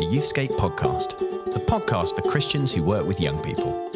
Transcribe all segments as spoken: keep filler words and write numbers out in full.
the Youthscape Podcast, the podcast for Christians who work with young people.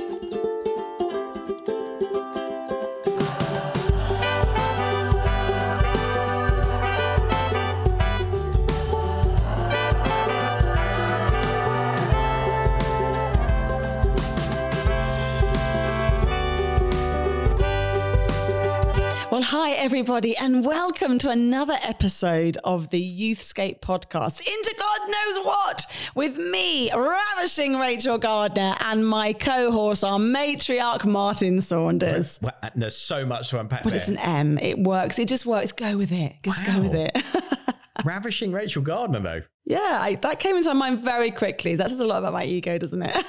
Hi everybody, and welcome to another episode of the Youthscape Podcast, Into God Knows What, with me, ravishing Rachel Gardner, and my co-host, our matriarch, Martin Saunders. Well, there's so much to unpack. But there. It's an M. It works. It just works. Go with it. Just wow. go with it. Ravishing Rachel Gardner, though. Yeah, I, that came into my mind very quickly. That says a lot about my ego, doesn't it?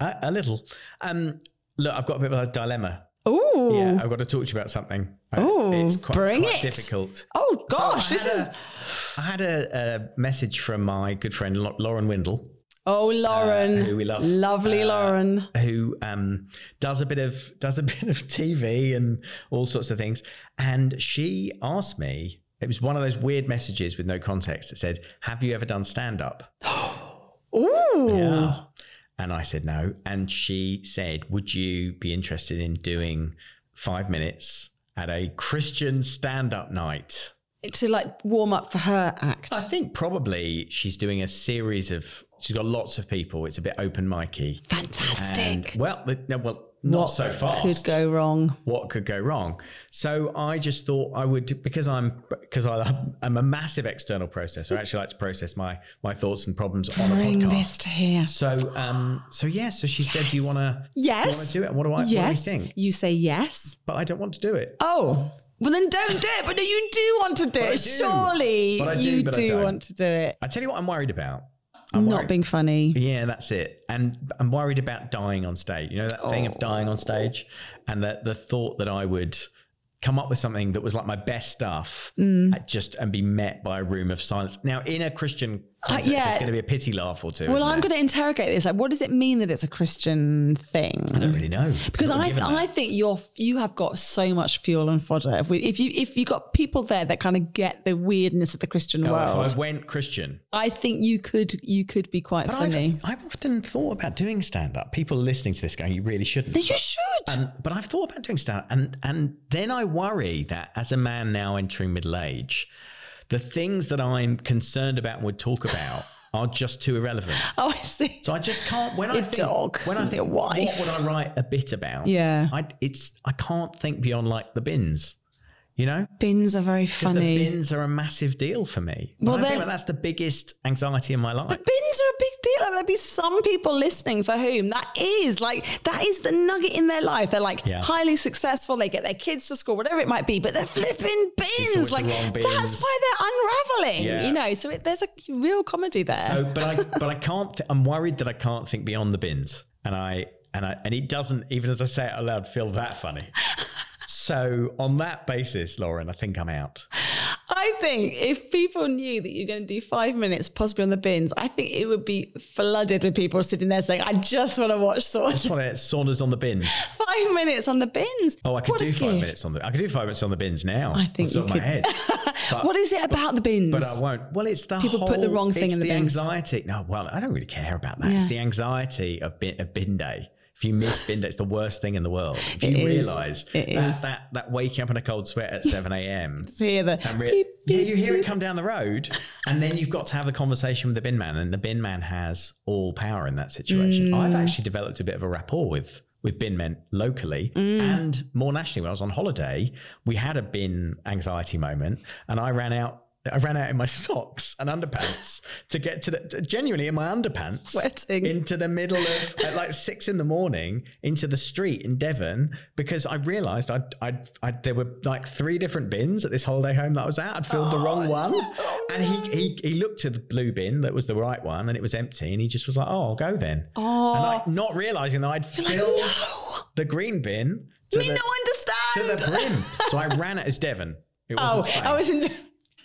a, a little. Um, look, I've got a bit of a dilemma. Oh yeah, I've got to talk to you about something. Oh, it's quite, bring quite it. difficult. Oh gosh, so this is. A, I had a, a message from my good friend Lauren Windle. Oh, Lauren, uh, who we love, lovely uh, Lauren, who um, does a bit of does a bit of T V and all sorts of things. And she asked me. It was one of those weird messages with no context. It said, "Have you ever done stand up?" Oh. Yeah. And I said no. And she said, would you be interested in doing five minutes at a Christian stand-up night? To like warm up for her act. I think probably she's doing a series of, she's got lots of people. It's a bit open mic-y. Fantastic. And, well, no, well, not what so fast. What could go wrong? What could go wrong? So I just thought I would, because I'm because I'm a massive external processor. I actually like to process my my thoughts and problems Bring on a podcast. Bring this to here. So um so yeah. So she yes. said, "Do you want to? Yes. Want to do it? What do I? Yes. What do you think?" You say yes, but I don't want to do it. Oh. Well, then don't do it. But no, you do want to do it. Surely but I do, you but do I don't. want to do it. I tell you what, I'm worried about. I'm not worried. being funny. Yeah, that's it. And I'm worried about dying on stage. You know, that oh. thing of dying on stage, and that the thought that I would come up with something that was like my best stuff mm. just and be met by a room of silence. Now, in a Christian context, uh, yeah. it's going to be a pity laugh or two. Well, I'm going to interrogate this. Like, what does it mean that it's a Christian thing? I don't really know. Because I th- I think you're, you have got so much fuel and fodder. If, we, if, you, if you've got people there that kind of get the weirdness of the Christian oh, world. If I went Christian. I think you could you could be quite but funny. I've, I've often thought about doing stand-up. People listening to this going, you really shouldn't. You should. Um, but I've thought about doing stand-up. And, and then I worry that as a man now entering middle age, the things that I'm concerned about and would talk about are just too irrelevant. Oh, I see. So I just can't. When Your I think, dog, when I think, wife. what would I write a bit about? Yeah, I, it's I can't think beyond like the bins. You know, bins are very funny. The bins are a massive deal for me. Well, I think that that's the biggest anxiety in my life. But bins are a big deal. I mean, there'll be some people listening for whom that is like that is the nugget in their life. They're like yeah. highly successful. They get their kids to school, whatever it might be. But they're flipping bins. Like bins. That's why they're unraveling. Yeah. You know, so it, there's a real comedy there. So, but I but I can't. Th- I'm worried that I can't think beyond the bins, and I and I and it doesn't, even as I say it out loud, feel that funny. So on that basis, Lauren, I think I'm out. I think if people knew that you're going to do five minutes possibly on the bins, I think it would be flooded with people sitting there saying, I just want to watch Saunders. I just want to Saunders on the bins. Five minutes on the bins. Oh, I could what do five gift. minutes on the I could do five minutes on the bins now. I think you could. My head. But, what is it about but, the bins? But I won't. Well, it's the people whole, put the wrong thing in the, the bins. It's the anxiety. No, well, I don't really care about that. Yeah. It's the anxiety of bin, of bin day. If you miss bin day, it's the worst thing in the world. If it you realise that, that that waking up in a cold sweat at seven a.m. hear the re- beep, yeah, beep, you hear beep. it come down the road, and then you've got to have the conversation with the bin man, and the bin man has all power in that situation. Mm. I've actually developed a bit of a rapport with with bin men locally mm. and more nationally. When I was on holiday, we had a bin anxiety moment, and I ran out. I ran out in my socks and underpants to get to the, to genuinely in my underpants, sweating into the middle of at like six in the morning into the street in Devon, because I realized I'd, I'd, I'd, there were like three different bins at this holiday home that I was at. I'd filled oh, the wrong one. Oh, and he, he, he looked to the blue bin that was the right one, and it was empty. And he just was like, oh, I'll go then. Oh. And I, not realizing that I'd filled like, no. the green bin to, Me the, no understand. to the brim. So I ran it as Devon. It wasn't oh, I was in Devon.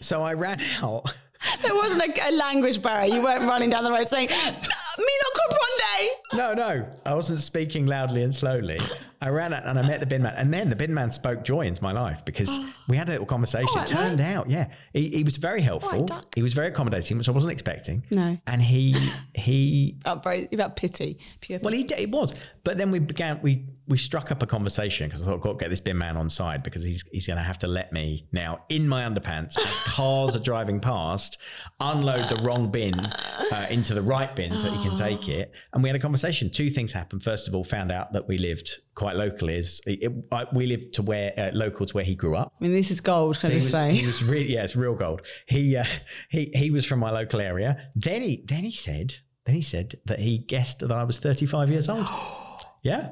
So I ran out. There wasn't a, a language barrier. You weren't running down the road saying, "Me no comprende." No, no, I wasn't speaking loudly and slowly. I ran out and I met the bin man, and then the bin man spoke joy into my life because we had a little conversation. Oh, it turned man. out, yeah, he, he was very helpful. Oh, he was very accommodating, which I wasn't expecting. No, and he he about pity, pure. Pity. Well, he it was, but then we began we we struck up a conversation because I thought, I've got to get this bin man on side because he's he's going to have to let me now in my underpants as cars are driving past, unload the wrong bin uh, into the right bin so that he can take it. And we had a conversation. Two things happened. First of all, found out that we lived quite locally. Is it, it, I, we lived to where uh, local to where he grew up. I mean, this is gold. Can so I was, say? He was really, yeah, it's real gold. He uh, he he was from my local area. Then he then he said then he said that he guessed that I was thirty-five years old. Yeah.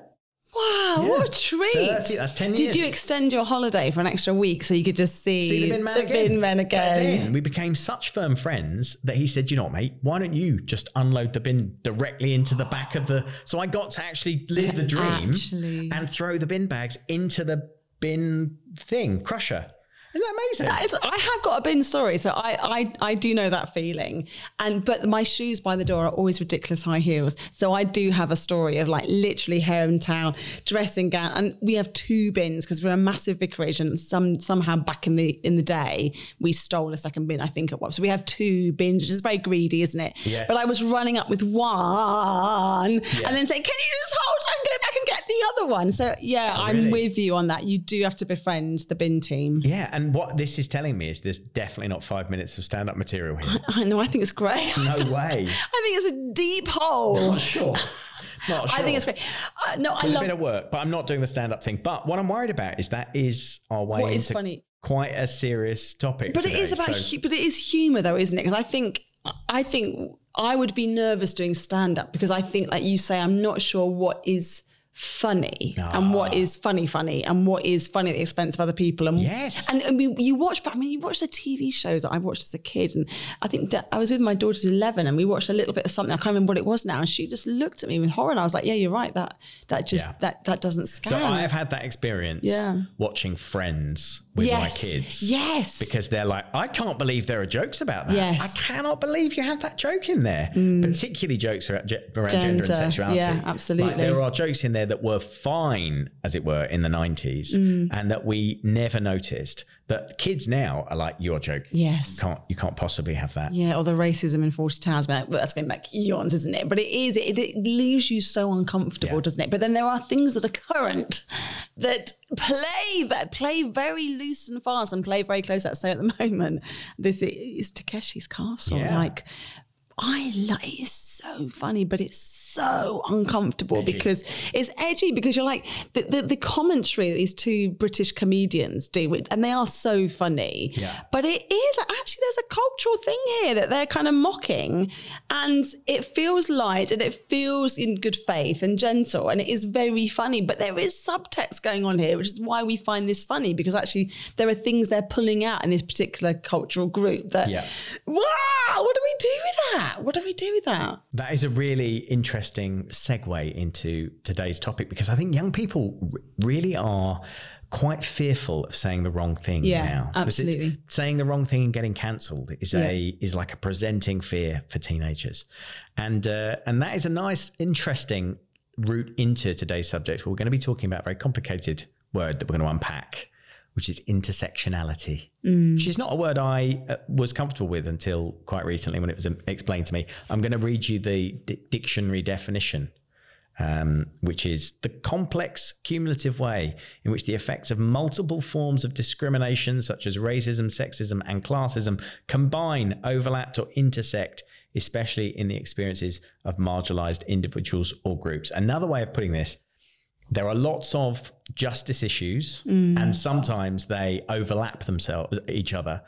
Wow, yeah. What a treat. thirty, that's ten years. Did you extend your holiday for an extra week so you could just see, see the bin man the again? Bin man again? Then we became such firm friends that he said, you know what, mate, why don't you just unload the bin directly into the back of the... So I got to actually live the dream actually. and throw the bin bags into the bin thing, crusher. Isn't that amazing? That is, I have got a bin story, so I, I I do know that feeling. And but my shoes by the door are always ridiculous high heels, so I do have a story of like literally hair and towel, dressing gown, and we have two bins because we're a massive vicarage, and some somehow back in the in the day we stole a second bin, I think it was. So we have two bins, which is very greedy, isn't it? Yeah. But I was running up with one, yeah. and then saying, "Can you just hold on, go back and get the other one?" So yeah, oh, I'm really? with you on that. You do have to befriend the bin team. Yeah. And And what this is telling me is there's definitely not five minutes of stand-up material here. I, I know. I think it's great. No way. I think it's a deep hole. I'm not sure. Not sure. I think it's great. Uh, no, I love a bit of work, but I'm not doing the stand-up thing. But what I'm worried about is that is our way what into is funny. quite a serious topic. But today, it is about. So. Hu- but it is humour, though, isn't it? Because I think. I think I would be nervous doing stand-up because I think, like you say, I'm not sure what is. funny ah. and what is funny funny and what is funny at the expense of other people and yes and, and we, you watch but I mean you watch the T V shows that I watched as a kid, and I think da- I was with my daughter's eleven and we watched a little bit of something, I can't remember what it was now, and she just looked at me with horror and I was like, yeah, you're right, that that just yeah. that that doesn't scan. So I have had that experience yeah. watching Friends with yes. my kids yes because they're like, I can't believe there are jokes about that. Yes. I cannot believe you had that joke in there. Mm. Particularly jokes around gender, gender and sexuality. Yeah, absolutely. Like, there are jokes in there that were fine, as it were, in the nineties mm. and that we never noticed. That kids now are like, you're joking. Yes. You can't, you can't possibly have that. Yeah, or the racism in forty Towers. Well, that's going back eons, isn't it? But it is, it, it leaves you so uncomfortable, yeah. doesn't it? But then there are things that are current that play, that play very loose and fast and play very close. I'd say at the moment, this is Takeshi's Castle. Yeah. Like, I like, it is so funny, but it's so uncomfortable edgy. because it's edgy because you're like, the, the, the commentary that these two British comedians do, and they are so funny, yeah. but it is, like, actually there's a cultural thing here that they're kind of mocking, and it feels light and it feels in good faith and gentle, and it is very funny, but there is subtext going on here, which is why we find this funny, because actually there are things they're pulling out in this particular cultural group that, yeah. wow, what do we do with that? What do we do with that? That is a really interesting segue into today's topic, because I think young people r- really are quite fearful of saying the wrong thing yeah, now. Absolutely. Saying the wrong thing and getting cancelled is yeah. a is like a presenting fear for teenagers. And uh, and that is a nice, interesting route into today's subject. We're going to be talking about a very complicated word that we're going to unpack, which is intersectionality, mm. which is not a word I uh, was comfortable with until quite recently when it was um, explained to me. I'm going to read you the d- dictionary definition, um, which is the complex cumulative way in which the effects of multiple forms of discrimination, such as racism, sexism, and classism, combine, overlap, or intersect, especially in the experiences of marginalized individuals or groups. Another way of putting this, there are lots of justice issues mm. and sometimes they overlap themselves, each other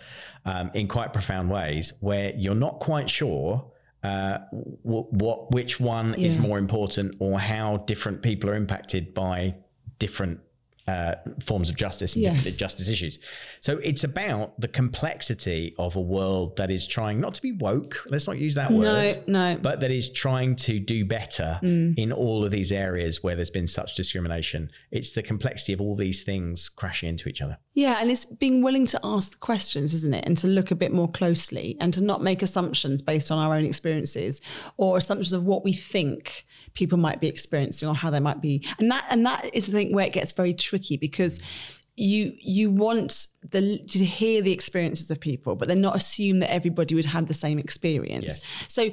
um, in quite profound ways where you're not quite sure uh, w- what which one yeah. is more important or how different people are impacted by different uh, forms of justice and yes. different justice issues. So it's about the complexity of a world that is trying not to be woke. Let's not use that word. No, no. But that is trying to do better mm. in all of these areas where there's been such discrimination. It's the complexity of all these things crashing into each other. Yeah. And it's being willing to ask the questions, isn't it? And to look a bit more closely and to not make assumptions based on our own experiences or assumptions of what we think people might be experiencing or how they might be. And that, and that is the thing where it gets very tricky, because you you want the to hear the experiences of people, but then not assume that everybody would have the same experience. Yes. So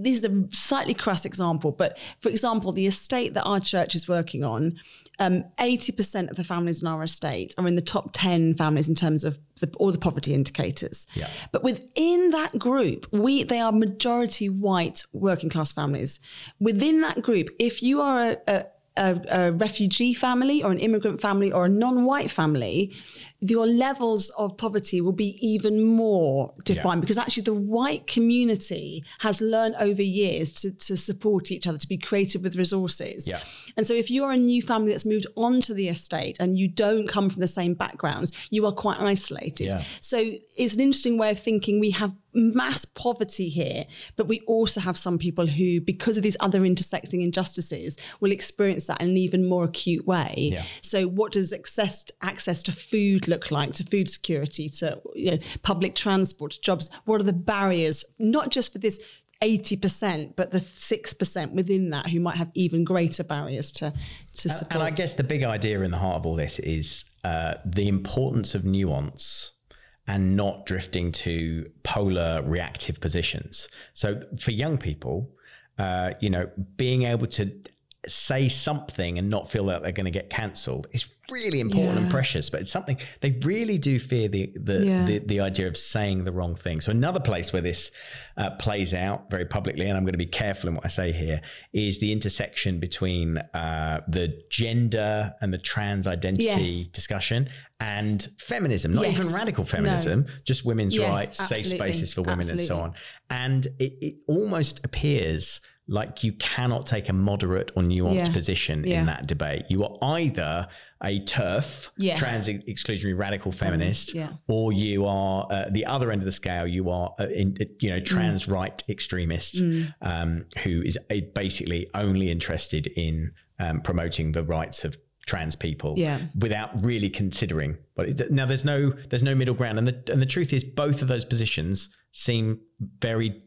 this is a slightly crass example, but for example, the estate that our church is working on, um, eighty percent of the families in our estate are in the top ten families in terms of the, all the poverty indicators. Yeah. But within that group, we they are majority white working class families. Within that group, if you are a, a A, a refugee family or an immigrant family or a non-white family, your levels of poverty will be even more defined, yeah. because actually the white community has learned over years to, to support each other, to be creative with resources. Yeah. And so if you are a new family that's moved onto the estate and you don't come from the same backgrounds, you are quite isolated. Yeah. So it's an interesting way of thinking. We have mass poverty here, but we also have some people who, because of these other intersecting injustices, will experience that in an even more acute way. Yeah. So what does access, access to food look like, to food security, to you know, public transport, to jobs? What are the barriers, not just for this eighty percent, but the six percent within that who might have even greater barriers to, to support? And I guess the big idea in the heart of all this is uh, the importance of nuance and not drifting to polar reactive positions. So for young people, uh, you know, being able to say something and not feel that they're going to get cancelled is really important yeah. and precious, but it's something they really do fear, the the, yeah. the the idea of saying the wrong thing. So another place where this uh, plays out very publicly, and I'm going to be careful in what I say here, is the intersection between uh, the gender and the trans identity yes. discussion and feminism, not yes. even radical feminism, no. just women's yes, rights, absolutely. Safe spaces for women absolutely. And so on. And it, it almost appears like you cannot take a moderate or nuanced yeah. position yeah. in that debate. You are either a TERF, yes. trans exclusionary radical feminist, yeah. or you are uh, the other end of the scale. You are, uh, in, uh, you know, trans mm. right extremist mm. um, who is a basically only interested in um, promoting the rights of trans people yeah. without really considering. But now there's no there's no middle ground, and the and the truth is both of those positions seem very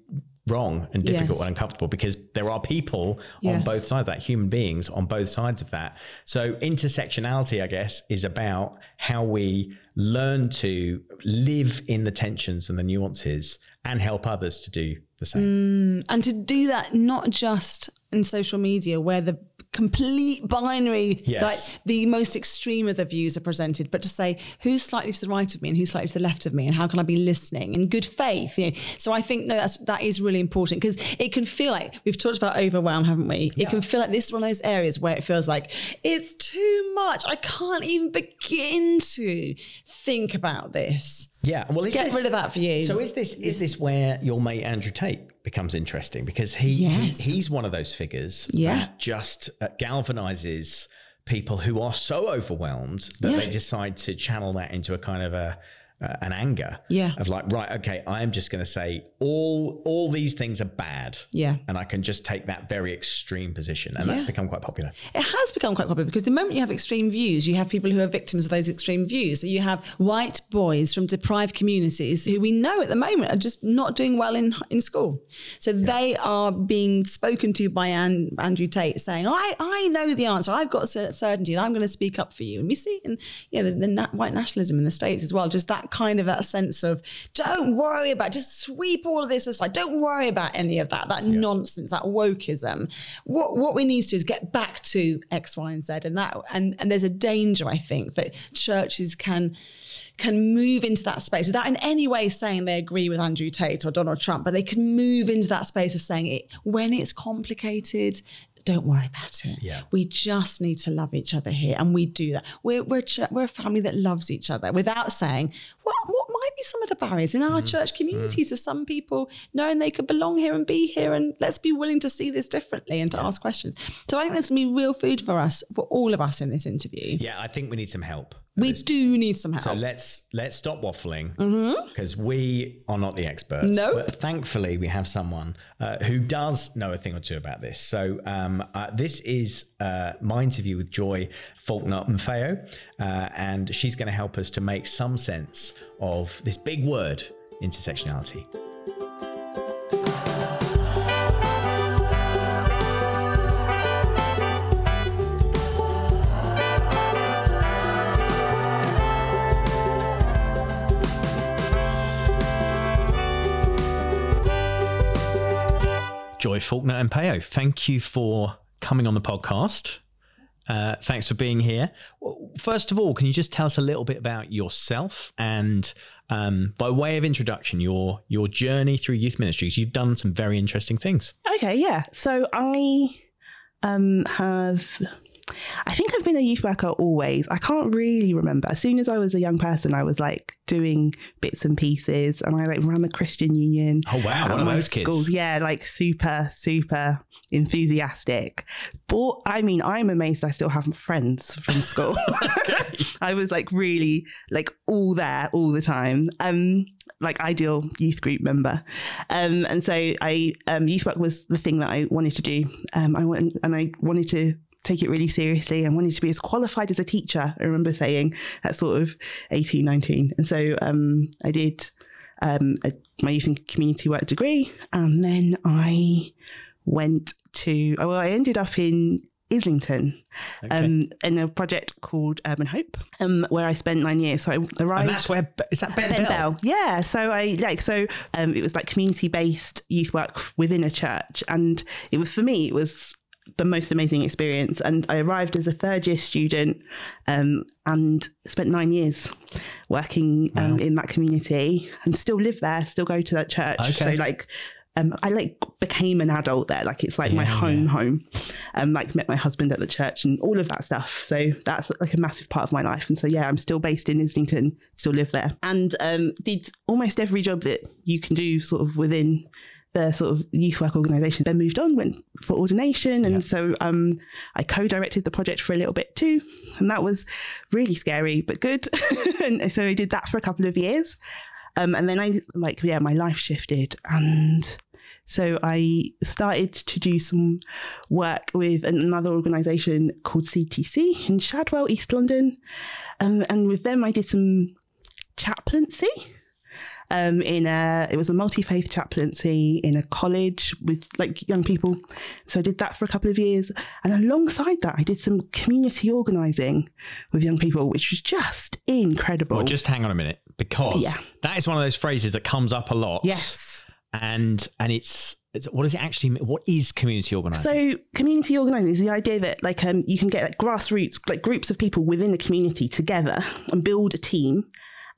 wrong and difficult yes. and uncomfortable, because there are people yes. on both sides of that, human beings on both sides of that. So intersectionality, I guess, is about how we learn to live in the tensions and the nuances and help others to do the same. Mm, and to do that, not just in social media where the complete binary, yes. like the most extreme of the views are presented, but to say who's slightly to the right of me and who's slightly to the left of me, and how can I be listening in good faith? You know? So I think no, that's, that is really important, because it can feel like, we've talked about overwhelm, haven't we? Yeah. It can feel like this is one of those areas where it feels like it's too much. I can't even begin to think about this. Yeah, well, is get this, rid of that for you. So is this is this where your mate Andrew Tate becomes interesting, because he, yes. he he's one of those figures yeah. that just uh, galvanizes people who are so overwhelmed that yeah. they decide to channel that into a kind of a uh, an anger yeah. of like, right, okay, I am just going to say all all these things are bad, yeah, and I can just take that very extreme position, and yeah. that's become quite popular. It has become quite popular, because the moment you have extreme views, you have people who are victims of those extreme views. So you have white boys from deprived communities who we know at the moment are just not doing well in in school, so yeah. they are being spoken to by An- Andrew Tate saying, I I know the answer, I've got certainty, and I'm going to speak up for you. And we see, and you know, the, the na- white nationalism in the States as well, just that kind of that sense of don't worry about, just sweep all of this aside, don't worry about any of that that yeah. nonsense, that wokeism. What what we need to do is get back to X, Y, and Z, and that and, and there's a danger, I think, that churches can can move into that space without in any way saying they agree with Andrew Tate or Donald Trump, but they can move into that space of saying it when it's complicated. don't worry about it. Yeah. We just need to love each other here. And we do that. We're we're, ch- we're a family that loves each other without saying, what, what might be some of the barriers in our mm. church community mm. to some people knowing they could belong here and be here, and let's be willing to see this differently and to yeah. ask questions. So I think there's going to be real food for us, for all of us in this interview. Yeah, I think we need some help. We this. do need some help. So let's let's stop waffling, because mm-hmm. we are not the experts. No. Nope. But thankfully, we have someone uh, who does know a thing or two about this. So um, uh, this is uh, my interview with Joy Faulkner-Mpeho, uh, and she's going to help us to make some sense of this big word, intersectionality. Joy Faulkner-Mpeho, thank you for coming on the podcast. Uh, thanks for being here. First of all, can you just tell us a little bit about yourself and, um, by way of introduction, your your journey through youth ministries? You've done some very interesting things. Okay, yeah. So I um, have... I think I've been a youth worker always. I can't really remember. As soon as I was a young person, I was like doing bits and pieces, and I like ran the Christian Union. Oh wow, one of those schools. Kids. Yeah, like super, super enthusiastic. But I mean, I'm amazed I still have friends from school. I was like really like all there all the time. Um, like ideal youth group member. Um, and so I um, youth work was the thing that I wanted to do. Um, I went and I wanted to take it really seriously and wanted to be as qualified as a teacher, I remember saying, at sort of eighteen, nineteen. And so um, I did um, a, my youth and community work degree, and then I went to, well, I ended up in Islington, okay. um, in a project called Urban Hope, um, where I spent nine years. So I arrived. And that's where, is that Ben, Ben Bell? Bell? Yeah. So I like, so um, it was like community-based youth work within a church. And it was, for me, it was the most amazing experience. And I arrived as a third year student um, and spent nine years working wow. um, in that community, and still live there, still go to that church. Okay. So like, um, I like became an adult there. Like it's like yeah, my home, yeah. home, um, like met my husband at the church and all of that stuff. So that's like a massive part of my life. And so, yeah, I'm still based in Islington, still live there, and um, did almost every job that you can do sort of within the sort of youth work organisation. Then moved on, went for ordination. And yeah. so um, I co-directed the project for a little bit too. And that was really scary, but good. And so I did that for a couple of years. Um, and then I like, yeah, my life shifted. And so I started to do some work with another organisation called C T C in Shadwell, East London. Um, and with them, I did some chaplaincy. Um, in a, it was a multi-faith chaplaincy in a college with like young people. So I did that for a couple of years. And alongside that, I did some community organising with young people, which was just incredible. Well, just hang on a minute, because yeah. that is one of those phrases that comes up a lot. Yes. And, and it's, it's what does it actually mean? What is community organising? So community organising is the idea that like um, you can get like grassroots, like groups of people within a community together and build a team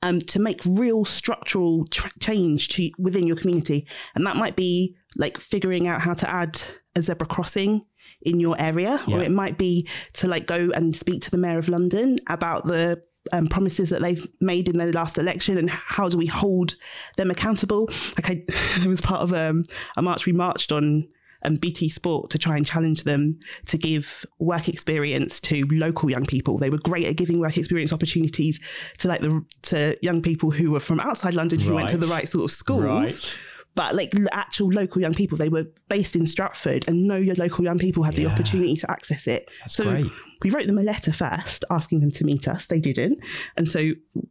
Um, to make real structural tra- change to within your community. And that might be like figuring out how to add a zebra crossing in your area, yeah. or it might be to like go and speak to the Mayor of London about the um, promises that they've made in their last election and how do we hold them accountable. Like I, I was part of um, a march we marched on and B T Sport to try and challenge them to give work experience to local young people. They were great at giving work experience opportunities to like the to young people who were from outside London who right. went to the right sort of schools. Right. But like actual local young people, they were based in Stratford, and no local young people had yeah. the opportunity to access it. That's so great. We wrote them a letter first asking them to meet us. They didn't. And so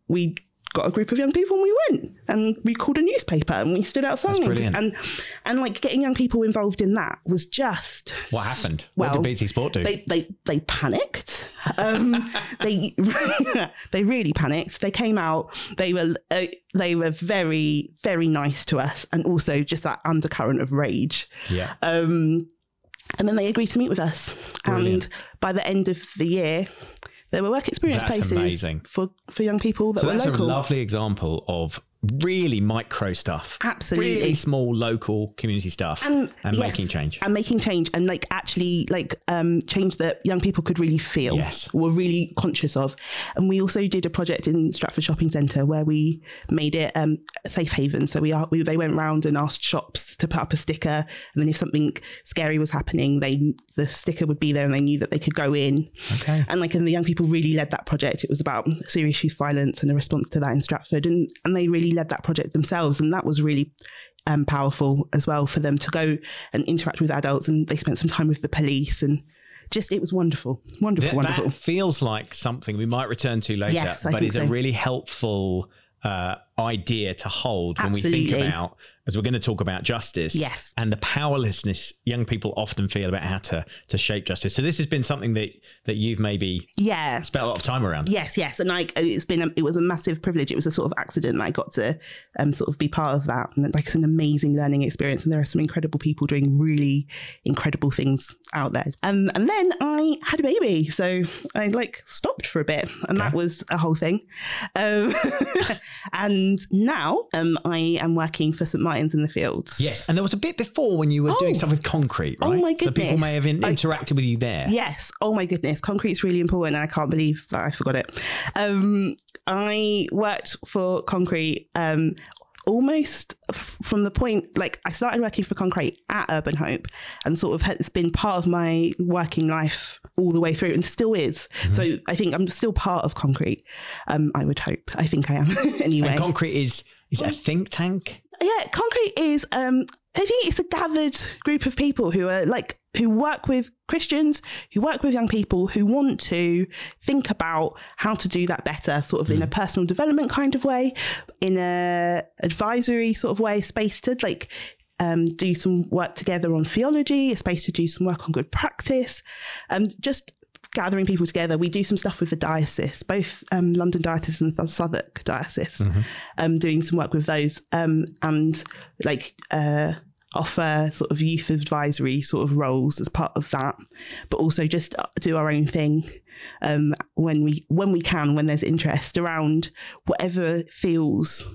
we got a group of young people and we went and we called a newspaper and we stood outside. That's brilliant. And and like getting young people involved in that was just what happened. Well, what did B T Sport do? They they they panicked. Um, they they really panicked. They came out. They were uh, they were very very nice to us, and also just that undercurrent of rage. Yeah. Um, and then they agreed to meet with us. Brilliant. And by the end of the year, there were work experience that's places amazing. for for young people that so were that's local. That's a lovely example of really micro stuff, absolutely really small local community stuff, um, and yes, making change and making change and like actually like um change that young people could really feel, yes, were really conscious of. And we also did a project in Stratford Shopping Centre where we made it um a safe haven, so we are we, they went round and asked shops to put up a sticker, and then if something scary was happening, they the sticker would be there and they knew that they could go in. Okay. And like and the young people really led that project. It was about serious youth violence and a response to that in Stratford, and and they really led that project themselves, and that was really um, powerful as well for them to go and interact with adults, and they spent some time with the police, and just it was wonderful wonderful that, wonderful that feels like something we might return to later. Yes, but it's so. A really helpful uh idea to hold when absolutely. We think about, as we're going to talk about justice, yes, and the powerlessness young people often feel about how to to shape justice. So this has been something that that you've maybe yeah spent a lot of time around. Yes, yes, and like it's been a, it was a massive privilege. It was a sort of accident that I got to um sort of be part of that, and like it's an amazing learning experience. And there are some incredible people doing really incredible things out there. Um, and then I had a baby, so I like stopped for a bit, and okay. that was a whole thing. Um, and And now um, I am working for St Martin's in the Fields. Yes, and there was a bit before when you were oh. doing stuff with Concrete, right? Oh my goodness. So people may have in- interacted I, with you there. Yes, oh my goodness. Concrete's really important, and I can't believe that I forgot it. Um, I worked for Concrete um, almost f- from the point, like I started working for Concrete at Urban Hope, and sort of it's been part of my working life all the way through, and still is. Mm-hmm. So I think I'm still part of Concrete. Um, I would hope. I think I am anyway. And Concrete is, is it a think tank? Yeah. Concrete is, um, I think it's a gathered group of people who are like, who work with Christians, who work with young people, who want to think about how to do that better, sort of mm. in a personal development kind of way, in a advisory sort of way, space to like, Um, do some work together on theology, a space to do some work on good practice, and um, just gathering people together. We do some stuff with the diocese, both um, London Diocese and the Southwark Diocese, mm-hmm. um, doing some work with those um, and like uh, offer sort of youth advisory sort of roles as part of that, but also just do our own thing um, when we when we can, when there's interest around whatever feels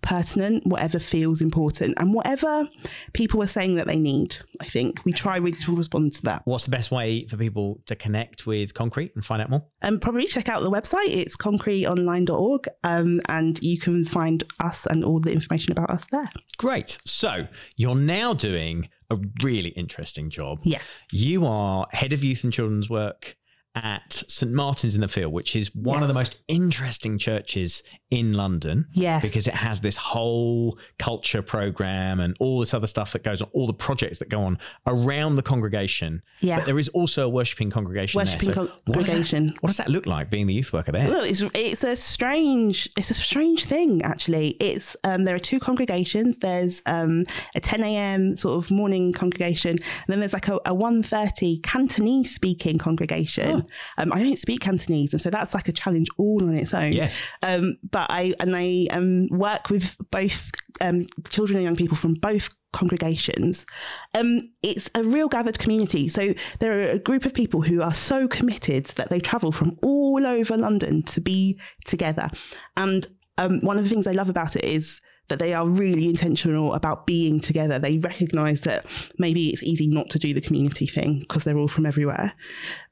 pertinent, whatever feels important, and whatever people are saying that they need. I think we try really to respond to that. What's the best way for people to connect with Concrete and find out more? Um, probably check out the website. It's concrete online dot org, um, and you can find us and all the information about us there. Great. So you're now doing a really interesting job. Yeah. You are head of youth and children's work at St Martin's in the Field, which is one yes. of the most interesting churches in London, yes. because it has this whole culture program and all this other stuff that goes on, all the projects that go on around the congregation. Yeah. But there is also a worshipping congregation worshipping there. So con- what congregation. Does that, what does that look like, being the youth worker there? Well, it's it's a strange it's a strange thing actually. It's um, there are two congregations. There's um, a ten a.m. sort of morning congregation, and then there's like a, a one thirty Cantonese speaking congregation. Oh. Um, I don't speak Cantonese, and so that's like a challenge all on its own. Yes. Um, but I and I um, work with both um, children and young people from both congregations. Um, it's a real gathered community. So there are a group of people who are so committed that they travel from all over London to be together. And um, one of the things I love about it is that they are really intentional about being together. They recognise that maybe it's easy not to do the community thing because they're all from everywhere.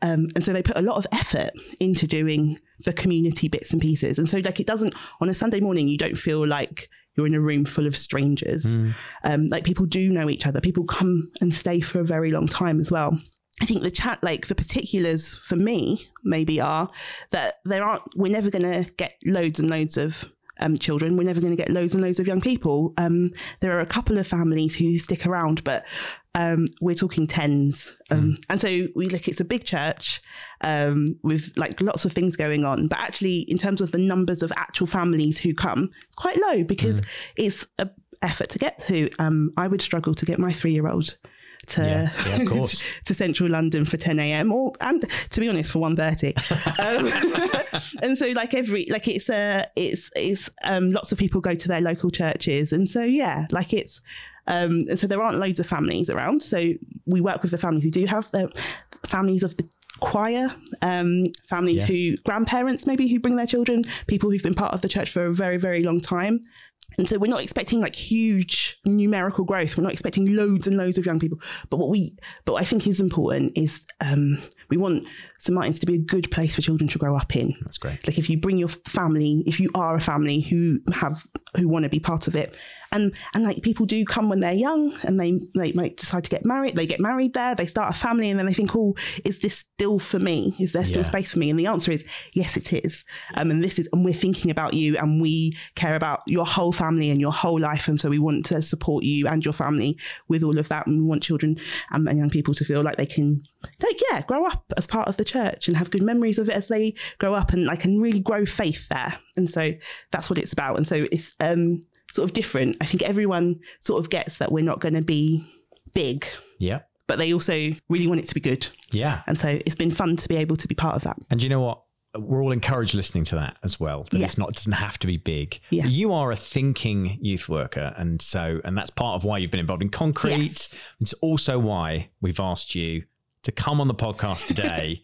Um, and so they put a lot of effort into doing the community bits and pieces. And so like it doesn't, on a Sunday morning, you don't feel like you're in a room full of strangers. Mm. Um, like people do know each other. People come and stay for a very long time as well. I think the chat, like the particulars for me maybe are that there aren't, we're never going to get loads and loads of Um, children. We're never going to get loads and loads of young people. Um, there are a couple of families who stick around, but um, we're talking tens. Um, mm. And so we look, it's a big church um, with like lots of things going on, but actually in terms of the numbers of actual families who come, it's quite low because mm. it's an effort to get to. Um, I would struggle to get my three-year-old to yeah, yeah, of course. to, to central London for ten a.m. or and to be honest for one thirty. Um, and so like every like it's a uh, it's it's um lots of people go to their local churches, and so yeah like it's um and so there aren't loads of families around, so we work with the families who do have the families of the choir, um families yeah. who grandparents maybe who bring their children, people who've been part of the church for a very very long time. And so we're not expecting like huge numerical growth. We're not expecting loads and loads of young people. But what we, but what I think is important is um, we want Saint Martin's to be a good place for children to grow up in. That's great. Like if you bring your family, if you are a family who have, who want to be part of it. And, and like people do come when they're young and they, they might decide to get married. They get married there, they start a family, and then they think, oh, is this still for me? Is there still yeah. space for me? And the answer is, yes, it is. Um, and this is, and we're thinking about you, and we care about your whole family. family and your whole life, and so we want to support you and your family with all of that, and we want children um, and young people to feel like they can like yeah grow up as part of the church and have good memories of it as they grow up, and like and really grow faith there. And so that's what it's about. And so it's um sort of different. I think everyone sort of gets that we're not going to be big, yeah but they also really want it to be good. Yeah and so it's been fun to be able to be part of that. And you know what, we're all encouraged listening to that as well. That yeah. It's not, it doesn't have to be big. Yeah. You are a thinking youth worker. And so, and that's part of why you've been involved in Concrete. Yes. It's also why we've asked you to come on the podcast today.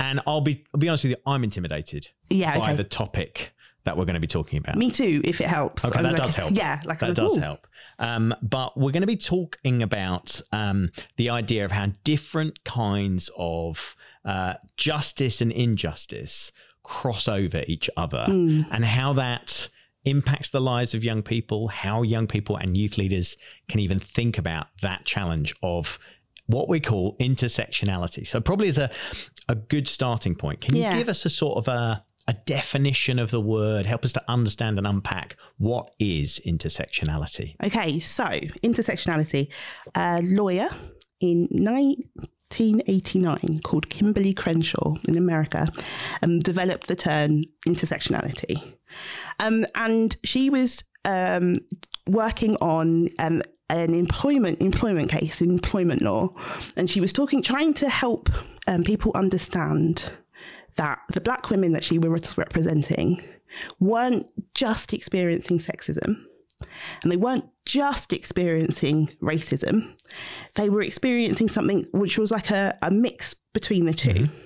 And I'll be, I'll be honest with you. I'm intimidated yeah, by okay. the topic that we're going to be talking about. Me too, if it helps. Okay, I'm that like, does help. Yeah. Like that like, does Ooh. help. Um, but we're going to be talking about um, the idea of how different kinds of uh, justice and injustice cross over each other, mm. and how that impacts the lives of young people, how young people and youth leaders can even think about that challenge of what we call intersectionality. So probably as a, a good starting point, can yeah. you give us a sort of a... a definition of the word, help us to understand and unpack what is intersectionality? Okay, so intersectionality, a lawyer in nineteen eighty-nine called Kimberlé Crenshaw in America um, developed the term intersectionality. Um, and she was um, working on um, an employment employment case, employment law, and she was talking, trying to help um, people understand that the black women that she was representing weren't just experiencing sexism, and they weren't just experiencing racism. They were experiencing something which was like a, a mix between the two. Mm-hmm.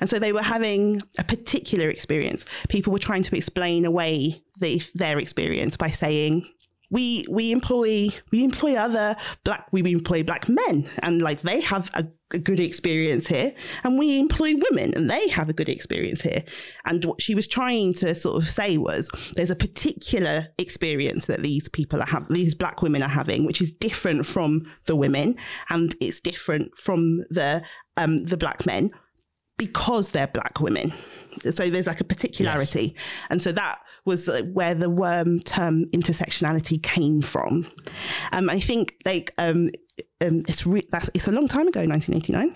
And so they were having a particular experience. People were trying to explain away the, their experience by saying, we we employ we employ other black we employ black men, and like they have a, a good experience here, and we employ women and they have a good experience here. And what she was trying to sort of say was there's a particular experience that these people are have these black women are having, which is different from the women, and it's different from the um, the black men because they're black women. So there's like a particularity. Yes. And so that was where the um, term intersectionality came from. Um, I think like um, um, it's re- that's, it's a long time ago, nineteen eighty-nine.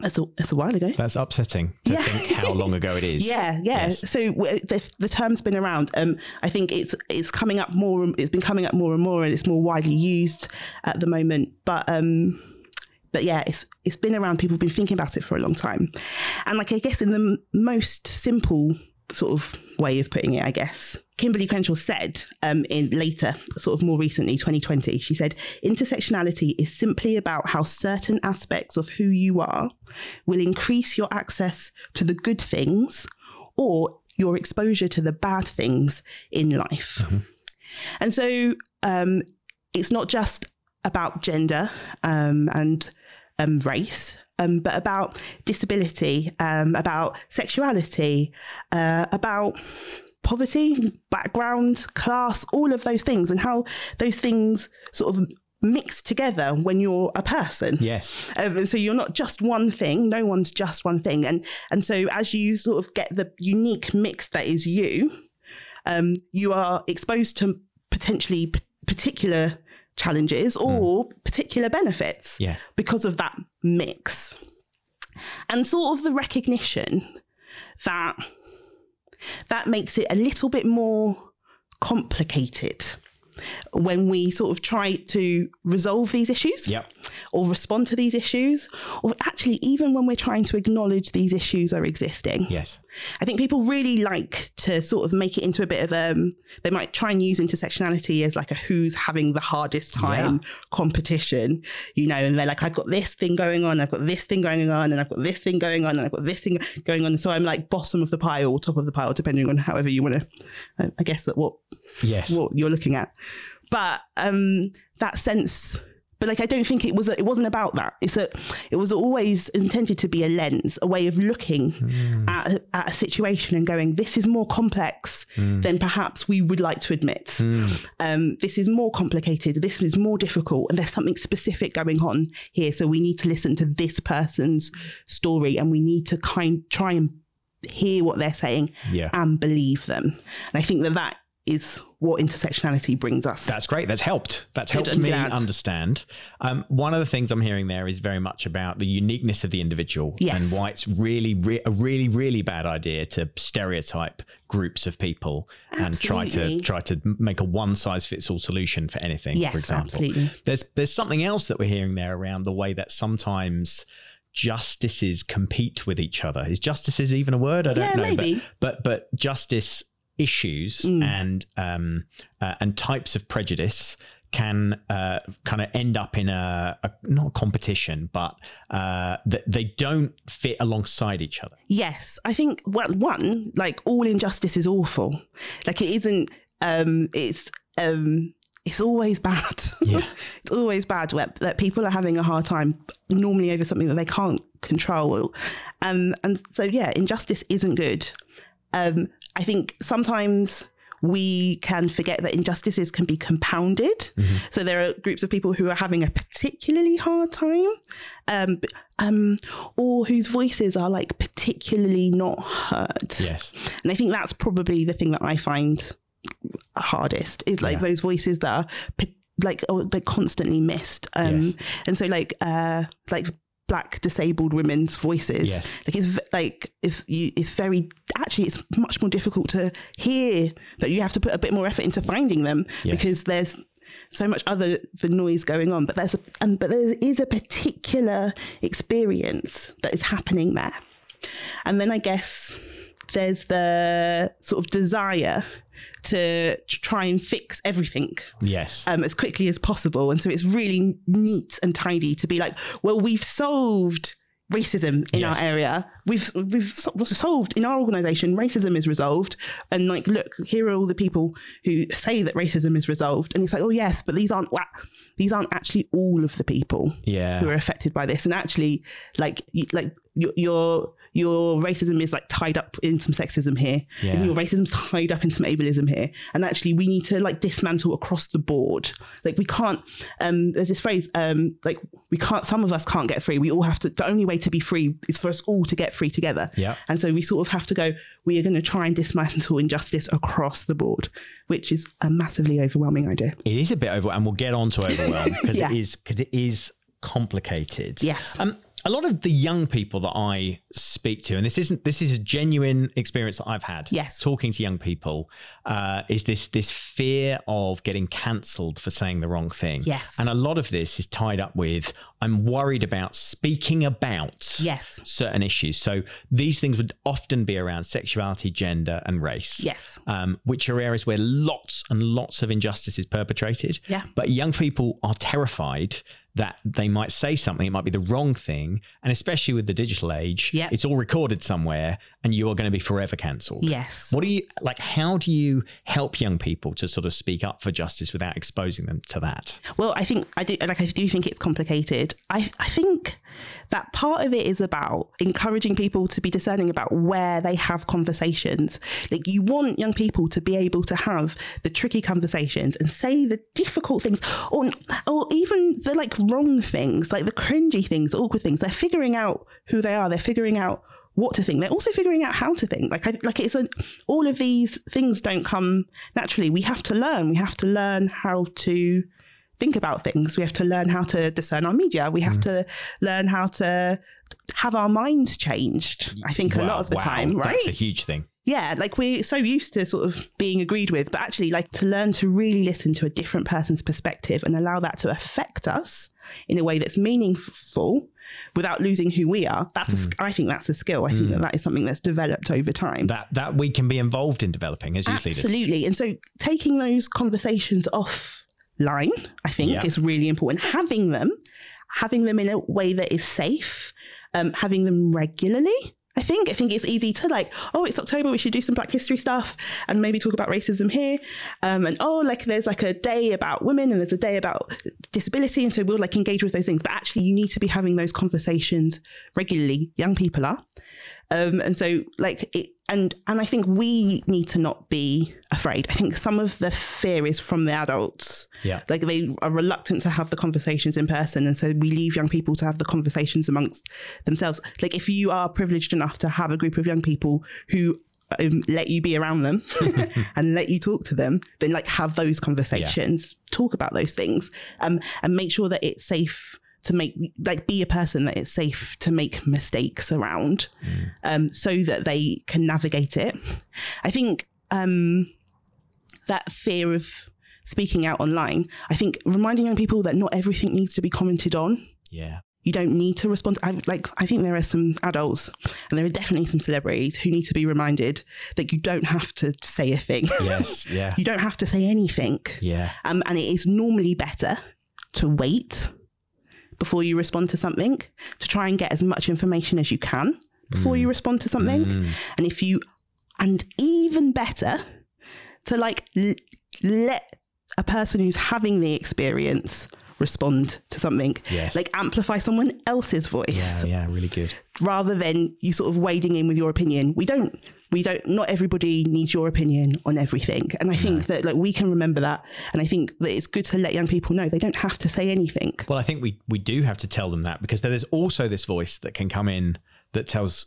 That's a, that's a while ago. That's upsetting to yeah. think how long ago it is. yeah, yeah. Yes. So w- the, the term's been around. Um, I think it's it's coming up more. It's been coming up more and more, and it's more widely used at the moment. But um, but yeah, it's it's been around. People have been thinking about it for a long time. And like I guess in the m- most simple sort of way of putting it, I guess, Kimberlé Crenshaw said um, in later, sort of more recently, twenty twenty, she said, intersectionality is simply about how certain aspects of who you are will increase your access to the good things or your exposure to the bad things in life. Mm-hmm. And so um, it's not just about gender um, and um, race, Um, but about disability, um, about sexuality, uh, about poverty, background, class, all of those things, and how those things sort of mix together when you're a person. Yes. Um, and so you're not just one thing. No one's just one thing. And and so as you sort of get the unique mix that is you, um, you are exposed to potentially p- particular challenges or mm. particular benefits yes. because of that mix. And sort of the recognition that that makes it a little bit more complicated when we sort of try to resolve these issues. Yep. or respond to these issues, or actually even when we're trying to acknowledge these issues are existing. Yes. I think people really like to sort of make it into a bit of a, um, they might try and use intersectionality as like a who's having the hardest time yeah. competition, you know, and they're like, I've got this thing going on, I've got this thing going on, and I've got this thing going on, and I've got this thing going on. So I'm like bottom of the pile or top of the pile, depending on however you want to, I guess, at what, yes. what you're looking at. But um, that sense, but like, I don't think it was, it wasn't about that. It's that it was always intended to be a lens, a way of looking mm. at, at a situation and going, this is more complex mm. than perhaps we would like to admit. Mm. Um, this is more complicated. This is more difficult. And there's something specific going on here. So we need to listen to this person's story, and we need to kind try and hear what they're saying yeah. and believe them. And I think that that is what intersectionality brings us. That's great. That's helped. That's helped Good, me glad. understand. Um, one of the things I'm hearing there is very much about the uniqueness of the individual yes. and why it's really, re- a really, really bad idea to stereotype groups of people absolutely. and try to try to make a one size fits all solution for anything. Yes, for example, absolutely. There's there's something else that we're hearing there around the way that sometimes justices compete with each other. Is justices even a word? I don't yeah, know. Maybe. But, but but justice. Issues mm. and um uh, and types of prejudice can uh, kind of end up in a, a not competition, but uh, that they don't fit alongside each other. Yes, I think well, one like all injustice is awful. Like it isn't. Um, it's um, it's always bad. Yeah. It's always bad where, that people are having a hard time normally over something that they can't control. Um, and so yeah, injustice isn't good. Um, I think sometimes we can forget that injustices can be compounded. Mm-hmm. So there are groups of people who are having a particularly hard time um, um, or whose voices are like particularly not heard. Yes. And I think that's probably the thing that I find hardest is like yeah. those voices that are p- like oh, they're constantly missed. Um, yes. And so like uh, like Black disabled women's voices. Yes. Like it's like it's it's very actually it's much more difficult to hear that you have to put a bit more effort into finding them yes. because there's so much other the noise going on. But there's a um, but there is a particular experience that is happening there, and then I guess there's the sort of desire to try and fix everything yes um as quickly as possible. And so it's really neat and tidy to be like, well, we've solved racism in yes. our area, we've we've solved in our organization, racism is resolved, and like look, here are all the people who say that racism is resolved. And it's like, oh yes, but these aren't these aren't actually all of the people yeah. who are affected by this. And actually like like you're your racism is like tied up in some sexism here yeah. and your racism's tied up in some ableism here. And actually we need to like dismantle across the board. Like we can't, um, there's this phrase, um, like we can't, some of us can't get free. We all have to, the only way to be free is for us all to get free together. Yeah. And so we sort of have to go, we are going to try and dismantle injustice across the board, which is a massively overwhelming idea. It is a bit overwhelming, and we'll get on to overwhelm because yeah. it is, because it is complicated. Yes. Um, A lot of the young people that I speak to, and this isn't this is a genuine experience that I've had. Yes. Talking to young people, uh, is this this fear of getting cancelled for saying the wrong thing. Yes. And a lot of this is tied up with I'm worried about speaking about yes. certain issues. So these things would often be around sexuality, gender, and race. Yes. Um, which are areas where lots and lots of injustice is perpetrated. Yeah. But young people are terrified that they might say something, it might be the wrong thing. And especially with the digital age, yep. it's all recorded somewhere and you are going to be forever cancelled. Yes. What do you, like, how do you help young people to sort of speak up for justice without exposing them to that? Well, I think, I do, like, I do think it's complicated. I, I think that part of it is about encouraging people to be discerning about where they have conversations. Like, you want young people to be able to have the tricky conversations and say the difficult things, or, or even the, like, wrong things, like the cringy things, awkward things. They're figuring out who they are. They're figuring out what to think. They're also figuring out how to think. Like, I, like it's a, all of these things don't come naturally. We have to learn. We have to learn how to think about things. We have to learn how to discern our media. We have mm. to learn how to have our minds changed. I think wow, a lot of the wow. time, right? That's a huge thing. yeah, like we're so used to sort of being agreed with, but actually like to learn to really listen to a different person's perspective and allow that to affect us in a way that's meaningful without losing who we are. That's, mm. a, I think that's a skill. I mm. think that that is something that's developed over time. That that we can be involved in developing as youth leaders. Absolutely. And so taking those conversations offline, I think, yeah. is really important. Having them, having them in a way that is safe, um, having them regularly. I think I think it's easy to like, oh, it's October, we should do some Black history stuff and maybe talk about racism here. Um, and oh, like there's like a day about women and there's a day about disability. And so we'll like engage with those things. But actually you need to be having those conversations regularly. Young people are. Um, and so like, it, and, and I think we need to not be afraid. I think some of the fear is from the adults. Yeah. Like they are reluctant to have the conversations in person. And so we leave young people to have the conversations amongst themselves. Like if you are privileged enough to have a group of young people who um, let you be around them and let you talk to them, then like have those conversations, yeah. talk about those things, um, and make sure that it's safe to make, like be a person that it's safe to make mistakes around, mm. um, so that they can navigate it. I think um, that fear of speaking out online, I think reminding young people that not everything needs to be commented on. Yeah. You don't need to respond. I, like, I think there are some adults and there are definitely some celebrities who need to be reminded that you don't have to say a thing. Yes, yeah. You don't have to say anything. Yeah. Um, and it is normally better to wait before you respond to something, to try and get as much information as you can before mm. you respond to something. Mm. And if you, and even better to like l- let a person who's having the experience respond to something, yes. like amplify someone else's voice. Yeah, yeah, really good. Rather than you sort of wading in with your opinion. We don't, we don't, not everybody needs your opinion on everything. And I think no. that like we can remember that. And I think that it's good to let young people know they don't have to say anything. Well, I think we, we do have to tell them that, because there's also this voice that can come in that tells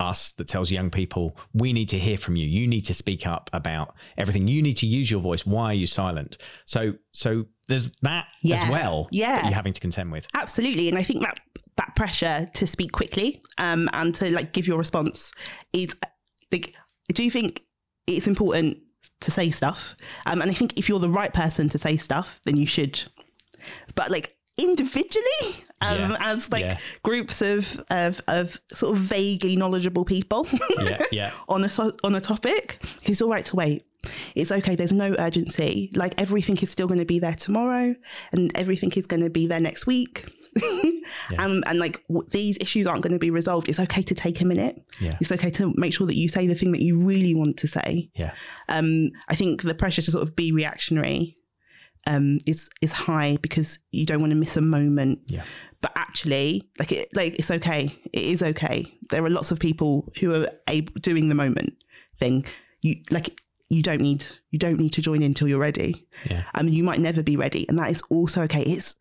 us, that tells young people, we need to hear from you. You need to speak up about everything. You need to use your voice. Why are you silent? So, so there's that yeah. as well yeah. that you're having to contend with. Absolutely. And I think that that pressure to speak quickly um, and to like give your response is, like, I do think it's important to say stuff. Um, and I think if you're the right person to say stuff, then you should. But like individually, um, yeah. as like yeah. groups of, of of sort of vaguely knowledgeable people yeah. Yeah. on a on a topic, it's all right to wait. It's okay. There's no urgency. Like everything is still going to be there tomorrow, and everything is going to be there next week. yeah. And and like w- these issues aren't going to be resolved. It's okay to take a minute. Yeah. It's okay to make sure that you say the thing that you really want to say. Yeah. Um, I think the pressure to sort of be reactionary um, is is high because you don't want to miss a moment. Yeah. But actually, like it, like it's okay. It is okay. There are lots of people who are able, doing the moment thing. You like. You don't need, you don't need to join in till you're ready. Yeah. I mean, you might never be ready. And that is also okay. It's,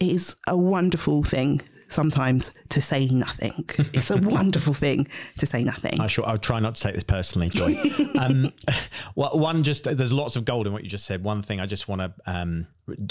it is a wonderful thing sometimes to say nothing. It's a wonderful thing to say nothing. I sure, I'll try not to take this personally, Joy. um, well, one, just, there's lots of gold in what you just said. One thing I just want to um,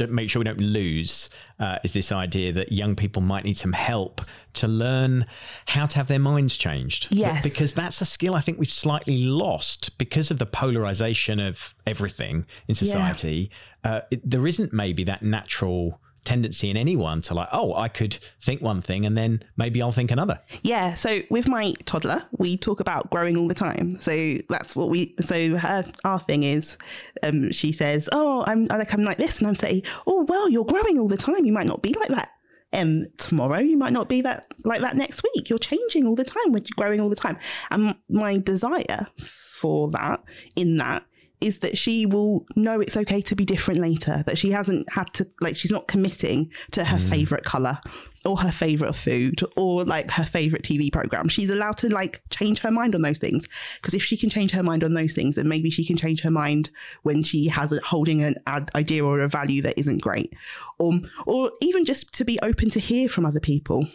make sure we don't lose uh, is this idea that young people might need some help to learn how to have their minds changed. Yes. Because that's a skill I think we've slightly lost because of the polarization of everything in society. Yeah. Uh, it, there isn't maybe that natural tendency in anyone to like, oh, I could think one thing and then maybe I'll think another. Yeah. So with my toddler, we talk about growing all the time. So that's what we, so her, our thing is, um, she says, oh, I'm like, I'm like this. And I'm saying, oh, well, you're growing all the time. You might not be like that um, tomorrow. You might not be that like that next week. You're changing all the time. We're growing all the time. And my desire for that in that is that she will know it's okay to be different later, that she hasn't had to, like, she's not committing to her mm. favorite color or her favorite food or like her favorite T V program. She's allowed to like change her mind on those things, because if she can change her mind on those things, then maybe she can change her mind when she has a holding an ad- idea or a value that isn't great, or, or even just to be open to hear from other people.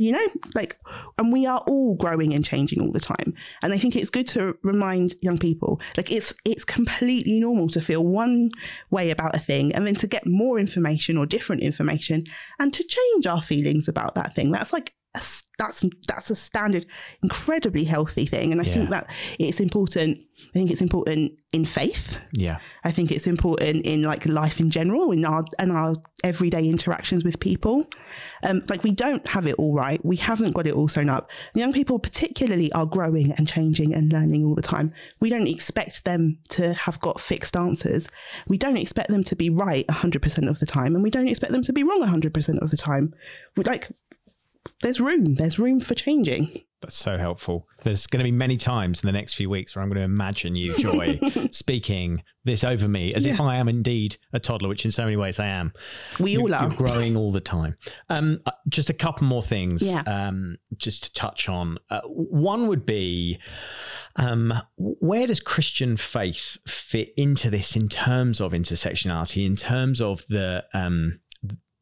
You know, like, and we are all growing and changing all the time. And I think it's good to remind young people, like it's it's completely normal to feel one way about a thing and then to get more information or different information and to change our feelings about that thing. That's like a, that's that's a standard, incredibly healthy thing. And I yeah. think that it's important. I think it's important in faith. Yeah. I think it's important in like life in general, in our and our everyday interactions with people. Um, like we don't have it all right. We haven't got it all sewn up. And young people particularly are growing and changing and learning all the time. We don't expect them to have got fixed answers. We don't expect them to be right one hundred percent of the time. And we don't expect them to be wrong one hundred percent of the time. We're like, there's room, there's room for changing. That's so helpful. There's going to be many times in the next few weeks where I'm going to imagine you, Joy, speaking this over me as yeah. if I am indeed a toddler, which in so many ways I am. We you, all are. You're growing all the time. Um, just a couple more things yeah. um, just to touch on. Uh, one would be, um, where does Christian faith fit into this in terms of intersectionality, in terms of the... Um,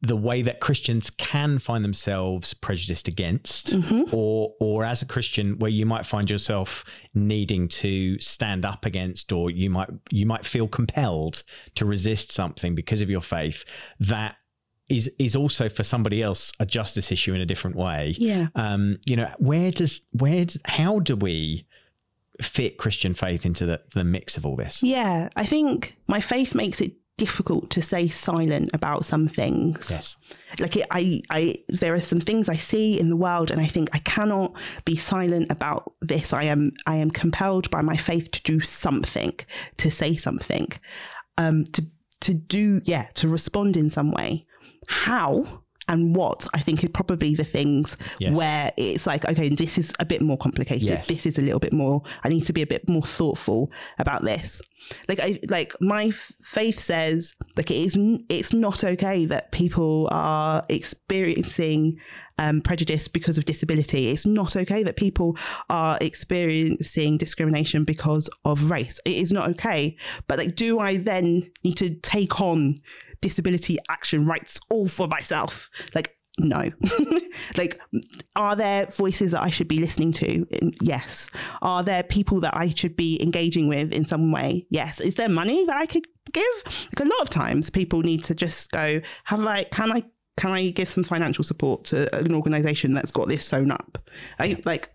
the way that Christians can find themselves prejudiced against, mm-hmm. or or as a Christian where you might find yourself needing to stand up against, or you might you might feel compelled to resist something because of your faith that is is also for somebody else a justice issue in a different way. Yeah. Um, you know, where does where does, how do we fit Christian faith into the, the mix of all this? Yeah, I think my faith makes it difficult to stay silent about some things. Yes. Like it, I, I, there are some things I see in the world and I think I cannot be silent about this. I am, I am compelled by my faith to do something, to say something, um, to, to do, yeah, to respond in some way. How and what I think is probably the things yes. where it's like, okay, this is a bit more complicated. Yes. This is a little bit more, I need to be a bit more thoughtful about this. Like, I, like my faith says, like, it is, it's not okay that people are experiencing um, prejudice because of disability. It's not okay that people are experiencing discrimination because of race. It is not okay. But like, do I then need to take on disability action rights all for myself? Like, no. Like, are there voices that I should be listening to? Yes. Are there people that I should be engaging with in some way? Yes. Is there money that I could give? Like, a lot of times people need to just go, have I, can I, can I give some financial support to an organization that's got this sewn up? I, like,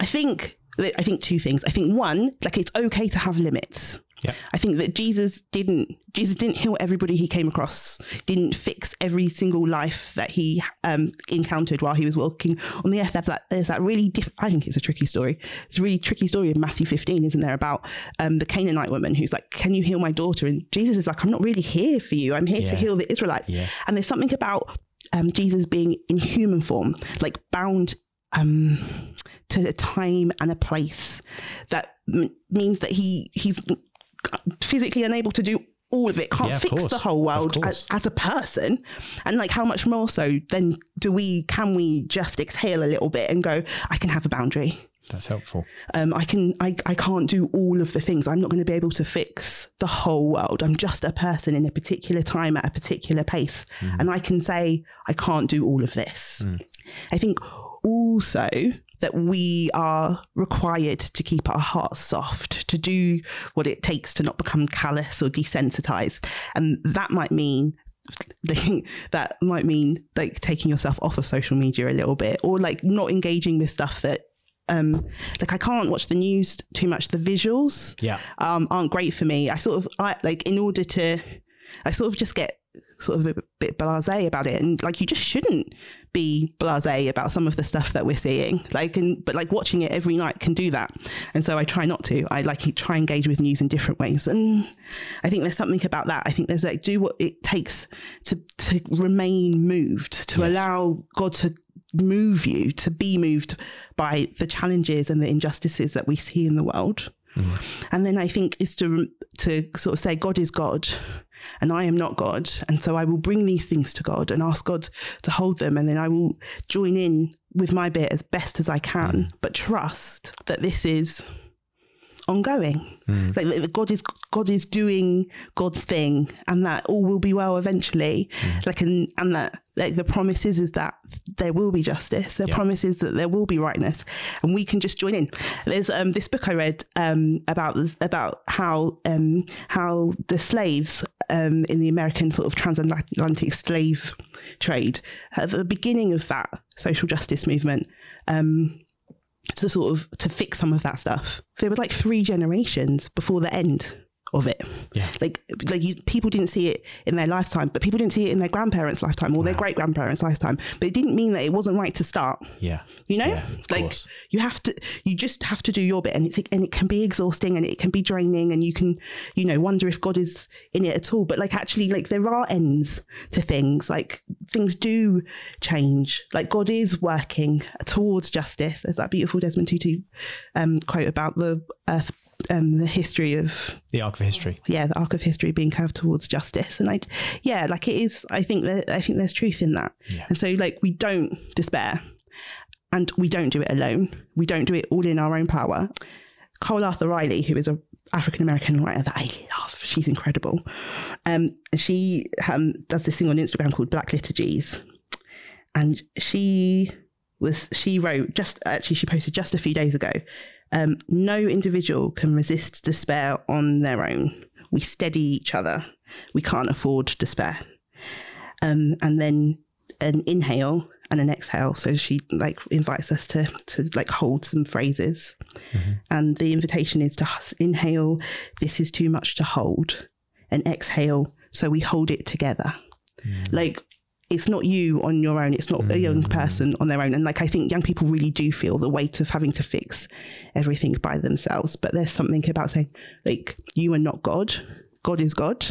I think, I think two things. I think one, like, it's okay to have limits. Yep. I think that Jesus didn't Jesus didn't heal everybody he came across, didn't fix every single life that he um, encountered while he was walking on the earth. There's that, there's that really, diff- I think it's a tricky story. It's a really tricky story in Matthew fifteen, isn't there, about um, the Canaanite woman who's like, can you heal my daughter? And Jesus is like, I'm not really here for you. I'm here yeah. to heal the Israelites. Yeah. And there's something about um, Jesus being in human form, like bound um, to a time and a place that m- means that he he's... physically unable to do all of it, can't yeah, of fix course. the whole world as, as a person. And like, how much more so then do we, can we just exhale a little bit and go, I can have a boundary. That's helpful. Um, I can, I, I can't do all of the things. I'm not going to be able to fix the whole world. I'm just a person in a particular time at a particular pace. Mm. And I can say, I can't do all of this. Mm. I think also that we are required to keep our hearts soft, to do what it takes to not become callous or desensitized. And that might mean that might mean like taking yourself off of social media a little bit, or like not engaging with stuff that Um, like I can't watch the news too much. The visuals yeah. um, aren't great for me. I sort of I, like in order to, I sort of just get sort of a bit blasé about it. And like, you just shouldn't be blasé about some of the stuff that we're seeing. Like, and, but like watching it every night can do that. And so I try not to, I like try and engage with news in different ways. And I think there's something about that. I think there's like, do what it takes to, to remain moved, to yes. allow God to move you, to be moved by the challenges and the injustices that we see in the world. Mm-hmm. And then I think is to to sort of say, God is God and I am not God, and so I will bring these things to God and ask God to hold them, and then I will join in with my bit as best as I can, mm-hmm. but trust that this is ongoing. Mm. Like God is God is doing God's thing, and that all will be well eventually. Mm. Like and and that like the promise is, is that there will be justice. The yeah. promise is that there will be rightness, and we can just join in. There's um this book I read um about about how um how the slaves um in the American sort of transatlantic slave trade at the beginning of that social justice movement. Um, to sort of, to fix some of that stuff. There were like three generations before the end of it. Yeah. Like, like you, people didn't see it in their lifetime, but people didn't see it in their grandparents' lifetime or wow. their great-grandparents' lifetime. But it didn't mean that it wasn't right to start. Yeah. You know, yeah, like course. you have to, you just have to do your bit, and it's, and it can be exhausting and it can be draining, and you can, you know, wonder if God is in it at all. But like, actually, like there are ends to things. Like things do change. Like God is working towards justice. There's that beautiful Desmond Tutu um, quote about the earth, Um, the history of the arc of history, yeah, the arc of history being curved towards justice, and I, yeah, like it is. I think that I think there's truth in that, yeah. And so like we don't despair, and we don't do it alone. We don't do it all in our own power. Cole Arthur Riley, who is a African American writer that I love, she's incredible. Um, she um, does this thing on Instagram called Black Liturgies, and she was she wrote just actually she posted just a few days ago. Um, no individual can resist despair on their own. We steady each other. We can't afford despair. Um, and then an inhale and an exhale. So she like invites us to, to like hold some phrases. Mm-hmm. And the invitation is to inhale, this is too much to hold, and exhale, so we hold it together. Mm. Like, it's not you on your own. It's not mm-hmm. a young person on their own. And like, I think young people really do feel the weight of having to fix everything by themselves. But there's something about saying, like, you are not God. God is God.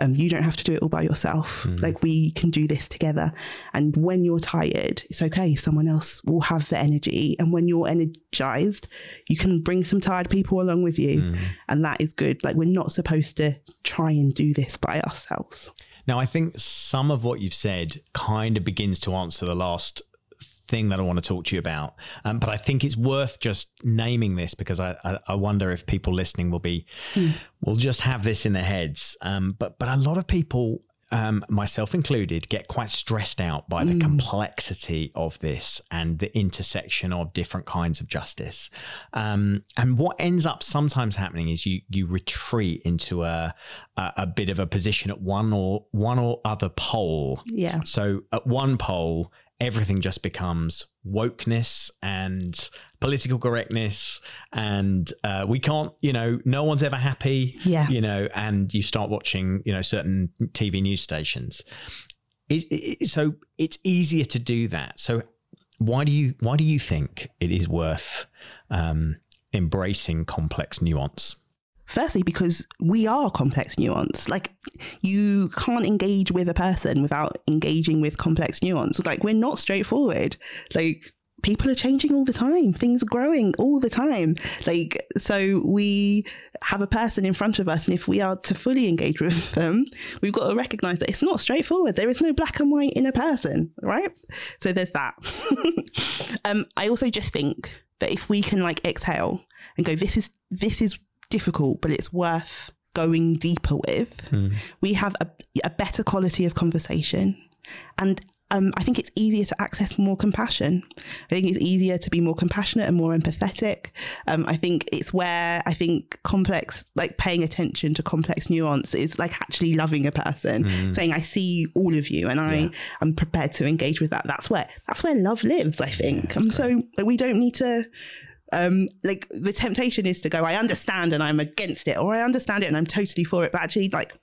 Um, you don't have to do it all by yourself. Mm. Like, we can do this together. And when you're tired, it's okay. Someone else will have the energy. And when you're energized, you can bring some tired people along with you. Mm. And that is good. Like, we're not supposed to try and do this by ourselves. Now, I think some of what you've said kind of begins to answer the last thing that I want to talk to you about. Um, but I think it's worth just naming this, because I, I, I wonder if people listening will be, mm. will just have this in their heads. Um, but, but a lot of people, um, myself included, get quite stressed out by the mm. complexity of this and the intersection of different kinds of justice. Um, and what ends up sometimes happening is you you retreat into a a, a bit of a position at one or one or other pole. Yeah. So at one pole, everything just becomes wokeness and political correctness, and uh, we can't, you know, no one's ever happy, yeah. you know, and you start watching, you know, certain T V news stations. It, it, so it's easier to do that. So why do you why do you think it is worth um, embracing complex nuance? Firstly, because we are complex nuance. Like, you can't engage with a person without engaging with complex nuance. Like, we're not straightforward. Like, people are changing all the time. Things are growing all the time. Like, so we have a person in front of us, and if we are to fully engage with them, we've got to recognize that it's not straightforward. There is no black and white in a person, right? So there's that. um, I also just think that if we can like exhale and go, this is, this is, difficult, but it's worth going deeper with. Mm. We have a, a better quality of conversation, and um, I think it's easier to access more compassion. I think it's easier to be more compassionate and more empathetic. Um, I think it's where I think complex, like paying attention to complex nuance is like actually loving a person, mm. saying, I see all of you, and I yeah. am prepared to engage with that. That's where that's where love lives, I think. Yeah, and so like, we don't need to. Um, like the temptation is to go, I understand and I'm against it, or I understand it and I'm totally for it. But actually, like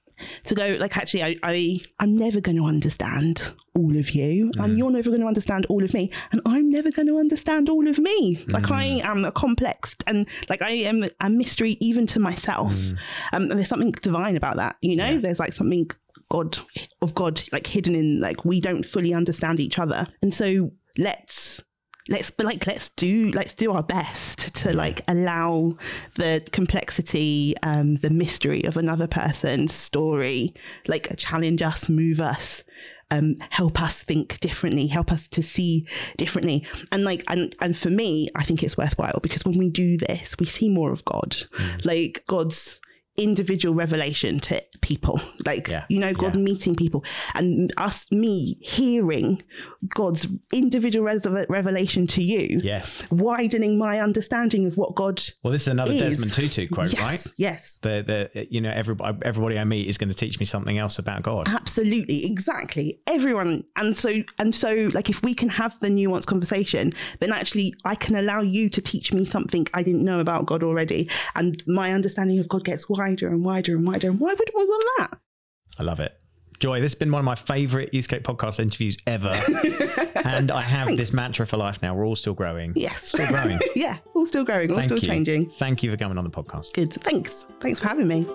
to go, like actually, I, I I'm never going to understand all of you, mm. and you're never going to understand all of me, and I'm never going to understand all of me. Mm. Like, I am a complex, and like I am a mystery even to myself. Mm. Um, and there's something divine about that, you know. Yeah. There's like something God of God, like hidden in, like we don't fully understand each other, and so let's. Let's like let's do let's do our best to like allow the complexity, um, the mystery of another person's story, like challenge us, move us, um, help us think differently, help us to see differently. And like, and, and for me, I think it's worthwhile, because when we do this, we see more of God, mm. like God's individual revelation to people, like, yeah. you know, God yeah. meeting people, and us, me hearing God's individual res- revelation to you, yes, widening my understanding of what God well this is another is. Desmond Tutu quote, yes, right yes the the you know, everybody everybody I meet is going to teach me something else about God. Absolutely, exactly, everyone. And so and so like, if we can have the nuanced conversation, then actually I can allow you to teach me something I didn't know about God already, and my understanding of God gets wider wider and wider and wider. And why would we want that? I love it. Joy, this has been one of my favourite Youthscape podcast interviews ever. And I have Thanks. This mantra for life now. We're all still growing. Yes. Still growing. Yeah, all still growing, all Thank still you. Changing. Thank you for coming on the podcast. Good. Thanks. Thanks for having me.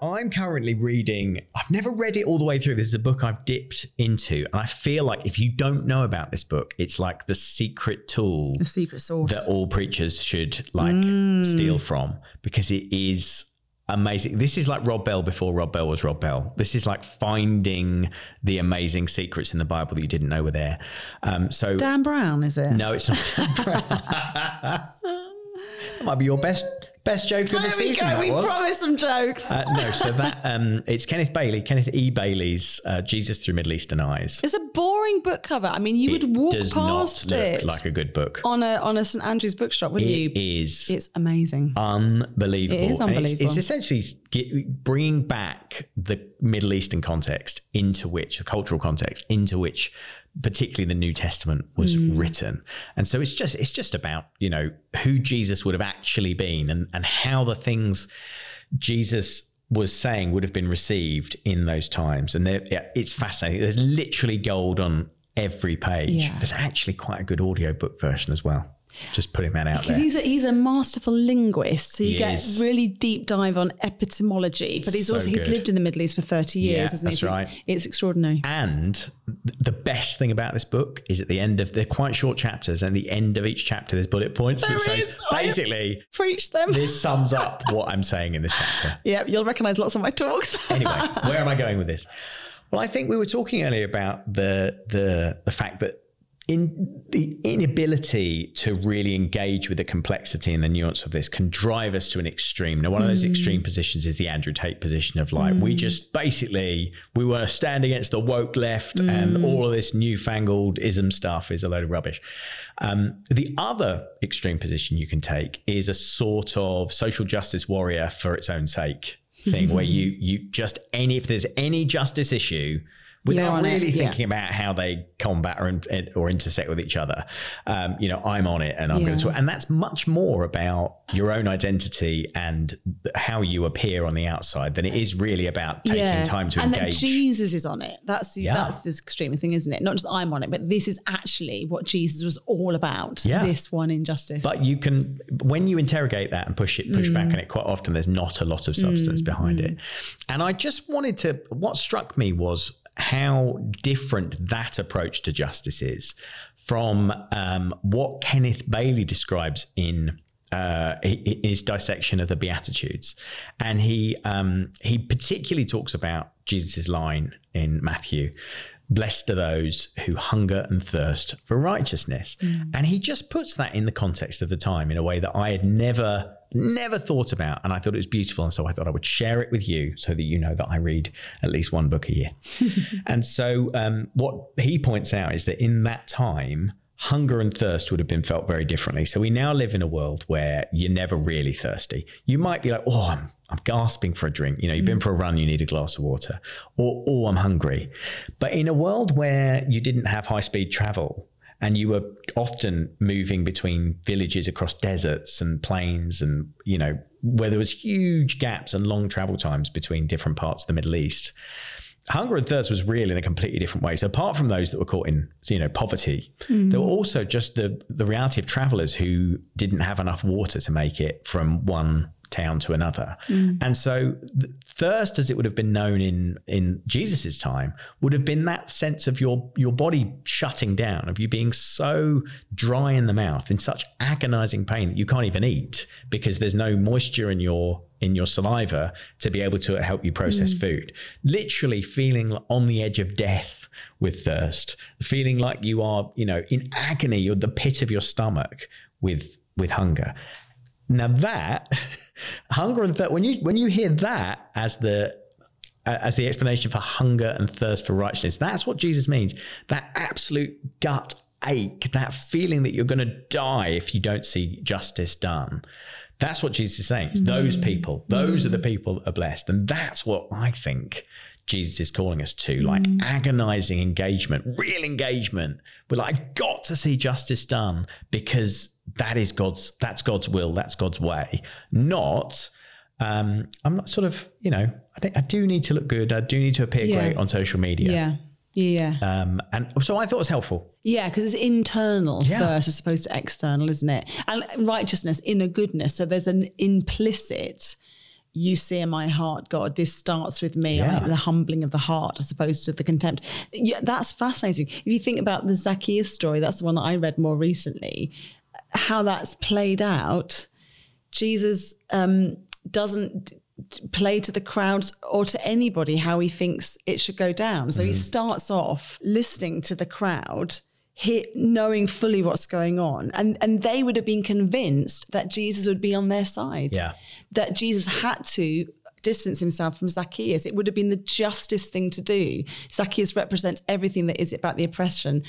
I'm currently reading, I've never read it all the way through. This is a book I've dipped into. And I feel like if you don't know about this book, it's like the secret tool. The secret sauce. That all preachers should like mm. steal from, because it is amazing. This is like Rob Bell before Rob Bell was Rob Bell. This is like finding the amazing secrets in the Bible that you didn't know were there. Um, so Dan Brown, is it? No, it's not Dan Brown. That might be your best best joke of the season. There we go. We promised some jokes. Uh, no, so that um, it's Kenneth Bailey, Kenneth E. Bailey's uh, Jesus Through Middle Eastern Eyes. It's a boring book cover. I mean, you it would walk does past not it look like a good book on a on a Saint Andrew's Bookshop, wouldn't it you? It is. It's amazing, unbelievable. It is unbelievable. It's, it's essentially get, bringing back the Middle Eastern context into which the cultural context into which. particularly the New Testament was mm. written. And so it's just it's just about, you know, who Jesus would have actually been, and, and how the things Jesus was saying would have been received in those times. And yeah, it's fascinating. There's literally gold on every page. Yeah. There's actually quite a good audiobook version as well. Just putting that out because there. Because he's a, he's a masterful linguist, so you he get is. really deep dive on epistemology. But he's so also he's good. lived in the Middle East for thirty years, yeah, isn't that's he? That's right. It's extraordinary. And the best thing about this book is at the end of they're quite short chapters, and at the end of each chapter there's bullet points there that is. says basically preach them. This sums up what I'm saying in this chapter. Yeah, you'll recognise lots of my talks. Anyway, where am I going with this? Well, I think we were talking earlier about the the the fact that. In the inability to really engage with the complexity and the nuance of this can drive us to an extreme. Now, one mm. of those extreme positions is the Andrew Tate position of like, mm. we just basically, we were standing against the woke left mm. and all of this newfangled ism stuff is a load of rubbish. Um, the other extreme position you can take is a sort of social justice warrior for its own sake thing where you, you just, any, if there's any justice issue, without really it, yeah. thinking about how they combat or, in, or intersect with each other. Um, you know, I'm on it and I'm yeah. going to talk. And that's much more about your own identity and how you appear on the outside than it is really about taking yeah. time to and engage. And that Jesus is on it. That's the, yeah. that's the extreme thing, isn't it? Not just I'm on it, but this is actually what Jesus was all about, yeah. this one injustice. But you can, when you interrogate that and push it, push mm. back on it, quite often there's not a lot of substance mm. behind mm. it. And I just wanted to, what struck me was, how different that approach to justice is from um, what Kenneth Bailey describes in uh, his dissection of the Beatitudes. And he um, he particularly talks about Jesus's line in Matthew, blessed are those who hunger and thirst for righteousness. Mm. And he just puts that in the context of the time in a way that I had never Never thought about, and I thought it was beautiful, and so I thought I would share it with you so that you know that I read at least one book a year. And so um, what he points out is that in that time, hunger and thirst would have been felt very differently. So we now live in a world where you're never really thirsty. You might be like, oh, I'm, I'm gasping for a drink. You know, you've mm. been for a run, you need a glass of water. Or, oh, I'm hungry. But in a world where you didn't have high-speed travel, and you were often moving between villages across deserts and plains and, you know, where there was huge gaps and long travel times between different parts of the Middle East. Hunger and thirst was real in a completely different way. So apart from those that were caught in, you know, poverty, mm. there were also just the, the reality of travelers who didn't have enough water to make it from one town to another. Mm. And so thirst, as it would have been known in, in Jesus's time, would have been that sense of your, your body shutting down, of you being so dry in the mouth, in such agonizing pain that you can't even eat because there's no moisture in your in your saliva to be able to help you process mm. food. Literally feeling on the edge of death with thirst, feeling like you are, you know, in agony, you're the pit of your stomach with with hunger. Now that hunger and thirst, when you when you hear that as the uh, as the explanation for hunger and thirst for righteousness, that's what Jesus means. That absolute gut ache, that feeling that you're going to die if you don't see justice done. That's what Jesus is saying. It's mm. those people, those mm. are the people that are blessed. And that's what I think Jesus is calling us to, like mm. agonizing engagement, real engagement. We're like, I've got to see justice done because that is God's, that's God's will, that's God's way. Not, um, I'm not sort of, you know, I think I do need to look good. I do need to appear yeah. great on social media. Yeah. Yeah. Um, and so I thought it was helpful. Yeah, because it's internal yeah. first as opposed to external, isn't it? And righteousness, inner goodness. So there's an implicit, you see in my heart, God, this starts with me, yeah. like the humbling of the heart as opposed to the contempt. Yeah, that's fascinating. If you think about the Zacchaeus story, that's the one that I read more recently, how that's played out. Jesus um, doesn't play to the crowds or to anybody how he thinks it should go down. So mm. he starts off listening to the crowd, he, knowing fully what's going on. And, and they would have been convinced that Jesus would be on their side, yeah. that Jesus had to distance himself from Zacchaeus. It would have been the justest thing to do. Zacchaeus represents everything that is about the oppression.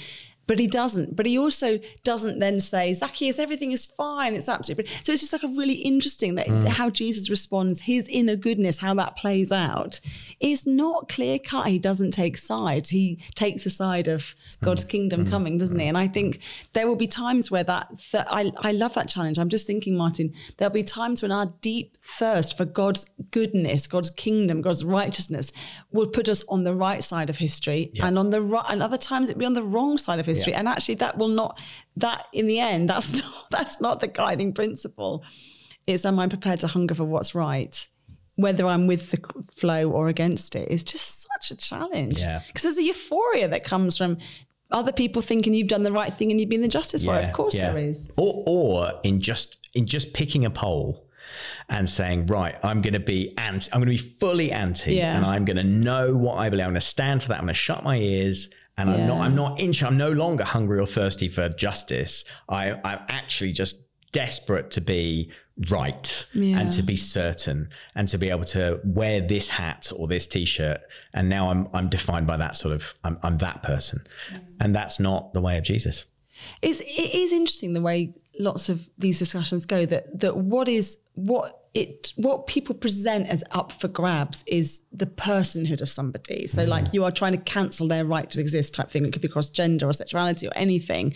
But he doesn't. But he also doesn't then say, Zacchaeus, everything is fine. It's absolutely. So it's just like a really interesting that mm. how Jesus responds, his inner goodness, how that plays out is not clear cut. He doesn't take sides. He takes a side of God's mm. kingdom mm. coming, doesn't he? And I think there will be times where that, th- I, I love that challenge. I'm just thinking, Martin, there'll be times when our deep thirst for God's goodness, God's kingdom, God's righteousness will put us on the right side of history. Yeah. And on the right, and other times it'll be on the wrong side of history. Yeah. And actually that will not, that in the end, that's not, that's not the guiding principle. It's, am I prepared to hunger for what's right? Whether I'm with the flow or against it is just such a challenge. Yeah. Because there's a euphoria that comes from other people thinking you've done the right thing and you've been the justice warrior. Yeah. Of course yeah. there is. Or, or in just, in just picking a poll and saying, right, I'm going to be anti, I'm going to be fully anti yeah. and I'm going to know what I believe. I'm going to stand for that. I'm going to shut my ears. And yeah. I'm not, I'm not, in, I'm no longer hungry or thirsty for justice. I, I'm actually just desperate to be right yeah. and to be certain and to be able to wear this hat or this t-shirt. And now I'm, I'm defined by that sort of, I'm, I'm that person. Yeah. And that's not the way of Jesus. It's, it is interesting the way lots of these discussions go, that, that what is, what, It what people present as up for grabs is the personhood of somebody. So mm. like you are trying to cancel their right to exist type thing. It could be across gender or sexuality or anything.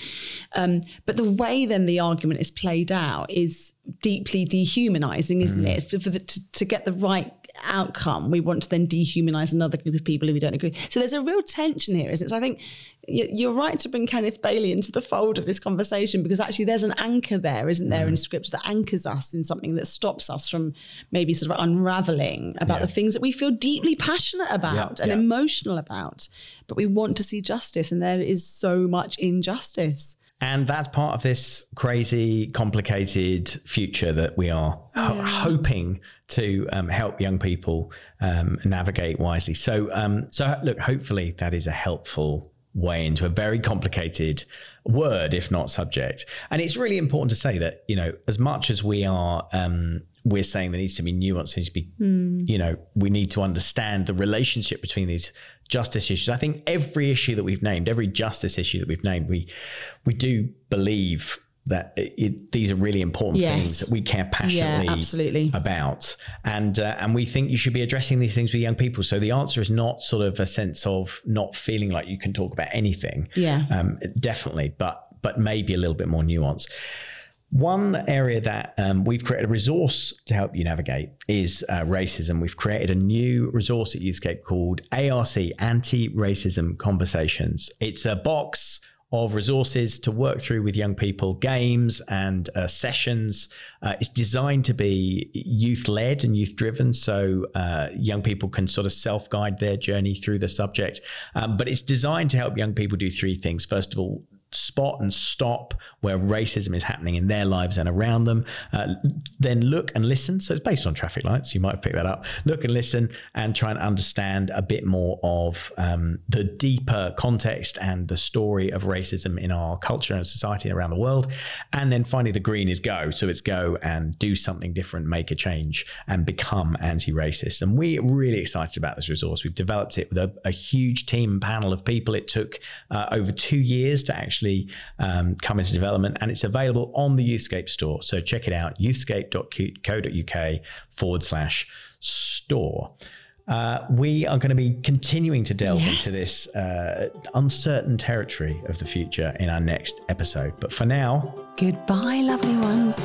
Um, but the way then the argument is played out is deeply dehumanizing, isn't mm. it? For, for the, to, to get the right outcome, we want to then dehumanize another group of people who we don't agree. So there's a real tension here, isn't it? So I think you're right to bring Kenneth Bailey into the fold of this conversation, because actually there's an anchor there, isn't there, mm. in scripture that anchors us in something that stops us from maybe sort of unraveling about yeah. the things that we feel deeply passionate about yeah, and yeah. emotional about, but we want to see justice, and there is so much injustice. And that's part of this crazy, complicated future that we are ho- yeah. hoping to um, help young people um, navigate wisely. So, um, so look, hopefully that is a helpful way into a very complicated word, if not subject. And it's really important to say that, you know, as much as we are, um, we're saying there needs to be nuance, there needs to be, mm. you know, we need to understand the relationship between these justice issues. I think every issue that we've named, every justice issue that we've named, we we do believe that it, it, these are really important yes. things that we care passionately yeah, absolutely. about. And uh, and we think you should be addressing these things with young people. So the answer is not sort of a sense of not feeling like you can talk about anything. Yeah. Um, definitely, but but maybe a little bit more nuance. One area that um, we've created a resource to help you navigate is uh, racism. We've created a new resource at Youthscape called A R C Anti Racism Conversations. It's a box of resources to work through with young people, games and uh, sessions. Uh, it's designed to be youth-led and youth-driven, so uh, young people can sort of self-guide their journey through the subject. Um, but it's designed to help young people do three things. First of all, spot and stop where racism is happening in their lives and around them. Uh, then look and listen. So it's based on traffic lights. You might have picked that up. Look and listen and try and understand a bit more of um, the deeper context and the story of racism in our culture and society around the world. And then finally, the green is go. So it's go and do something different, make a change and become anti-racist. And we're really excited about this resource. We've developed it with a, a huge team and panel of people. It took uh, over two years to actually Um, come into development, and it's available on the Youthscape store. So check it out, youthscape dot co dot uk forward slash store. Uh, we are going to be continuing to delve yes. into this uh, uncertain territory of the future in our next episode. But for now, goodbye, lovely ones.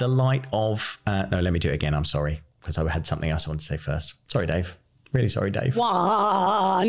The light of uh, no, let me do it again. I'm sorry, because I had something else I wanted to say first. Sorry, Dave. Really sorry, Dave. One.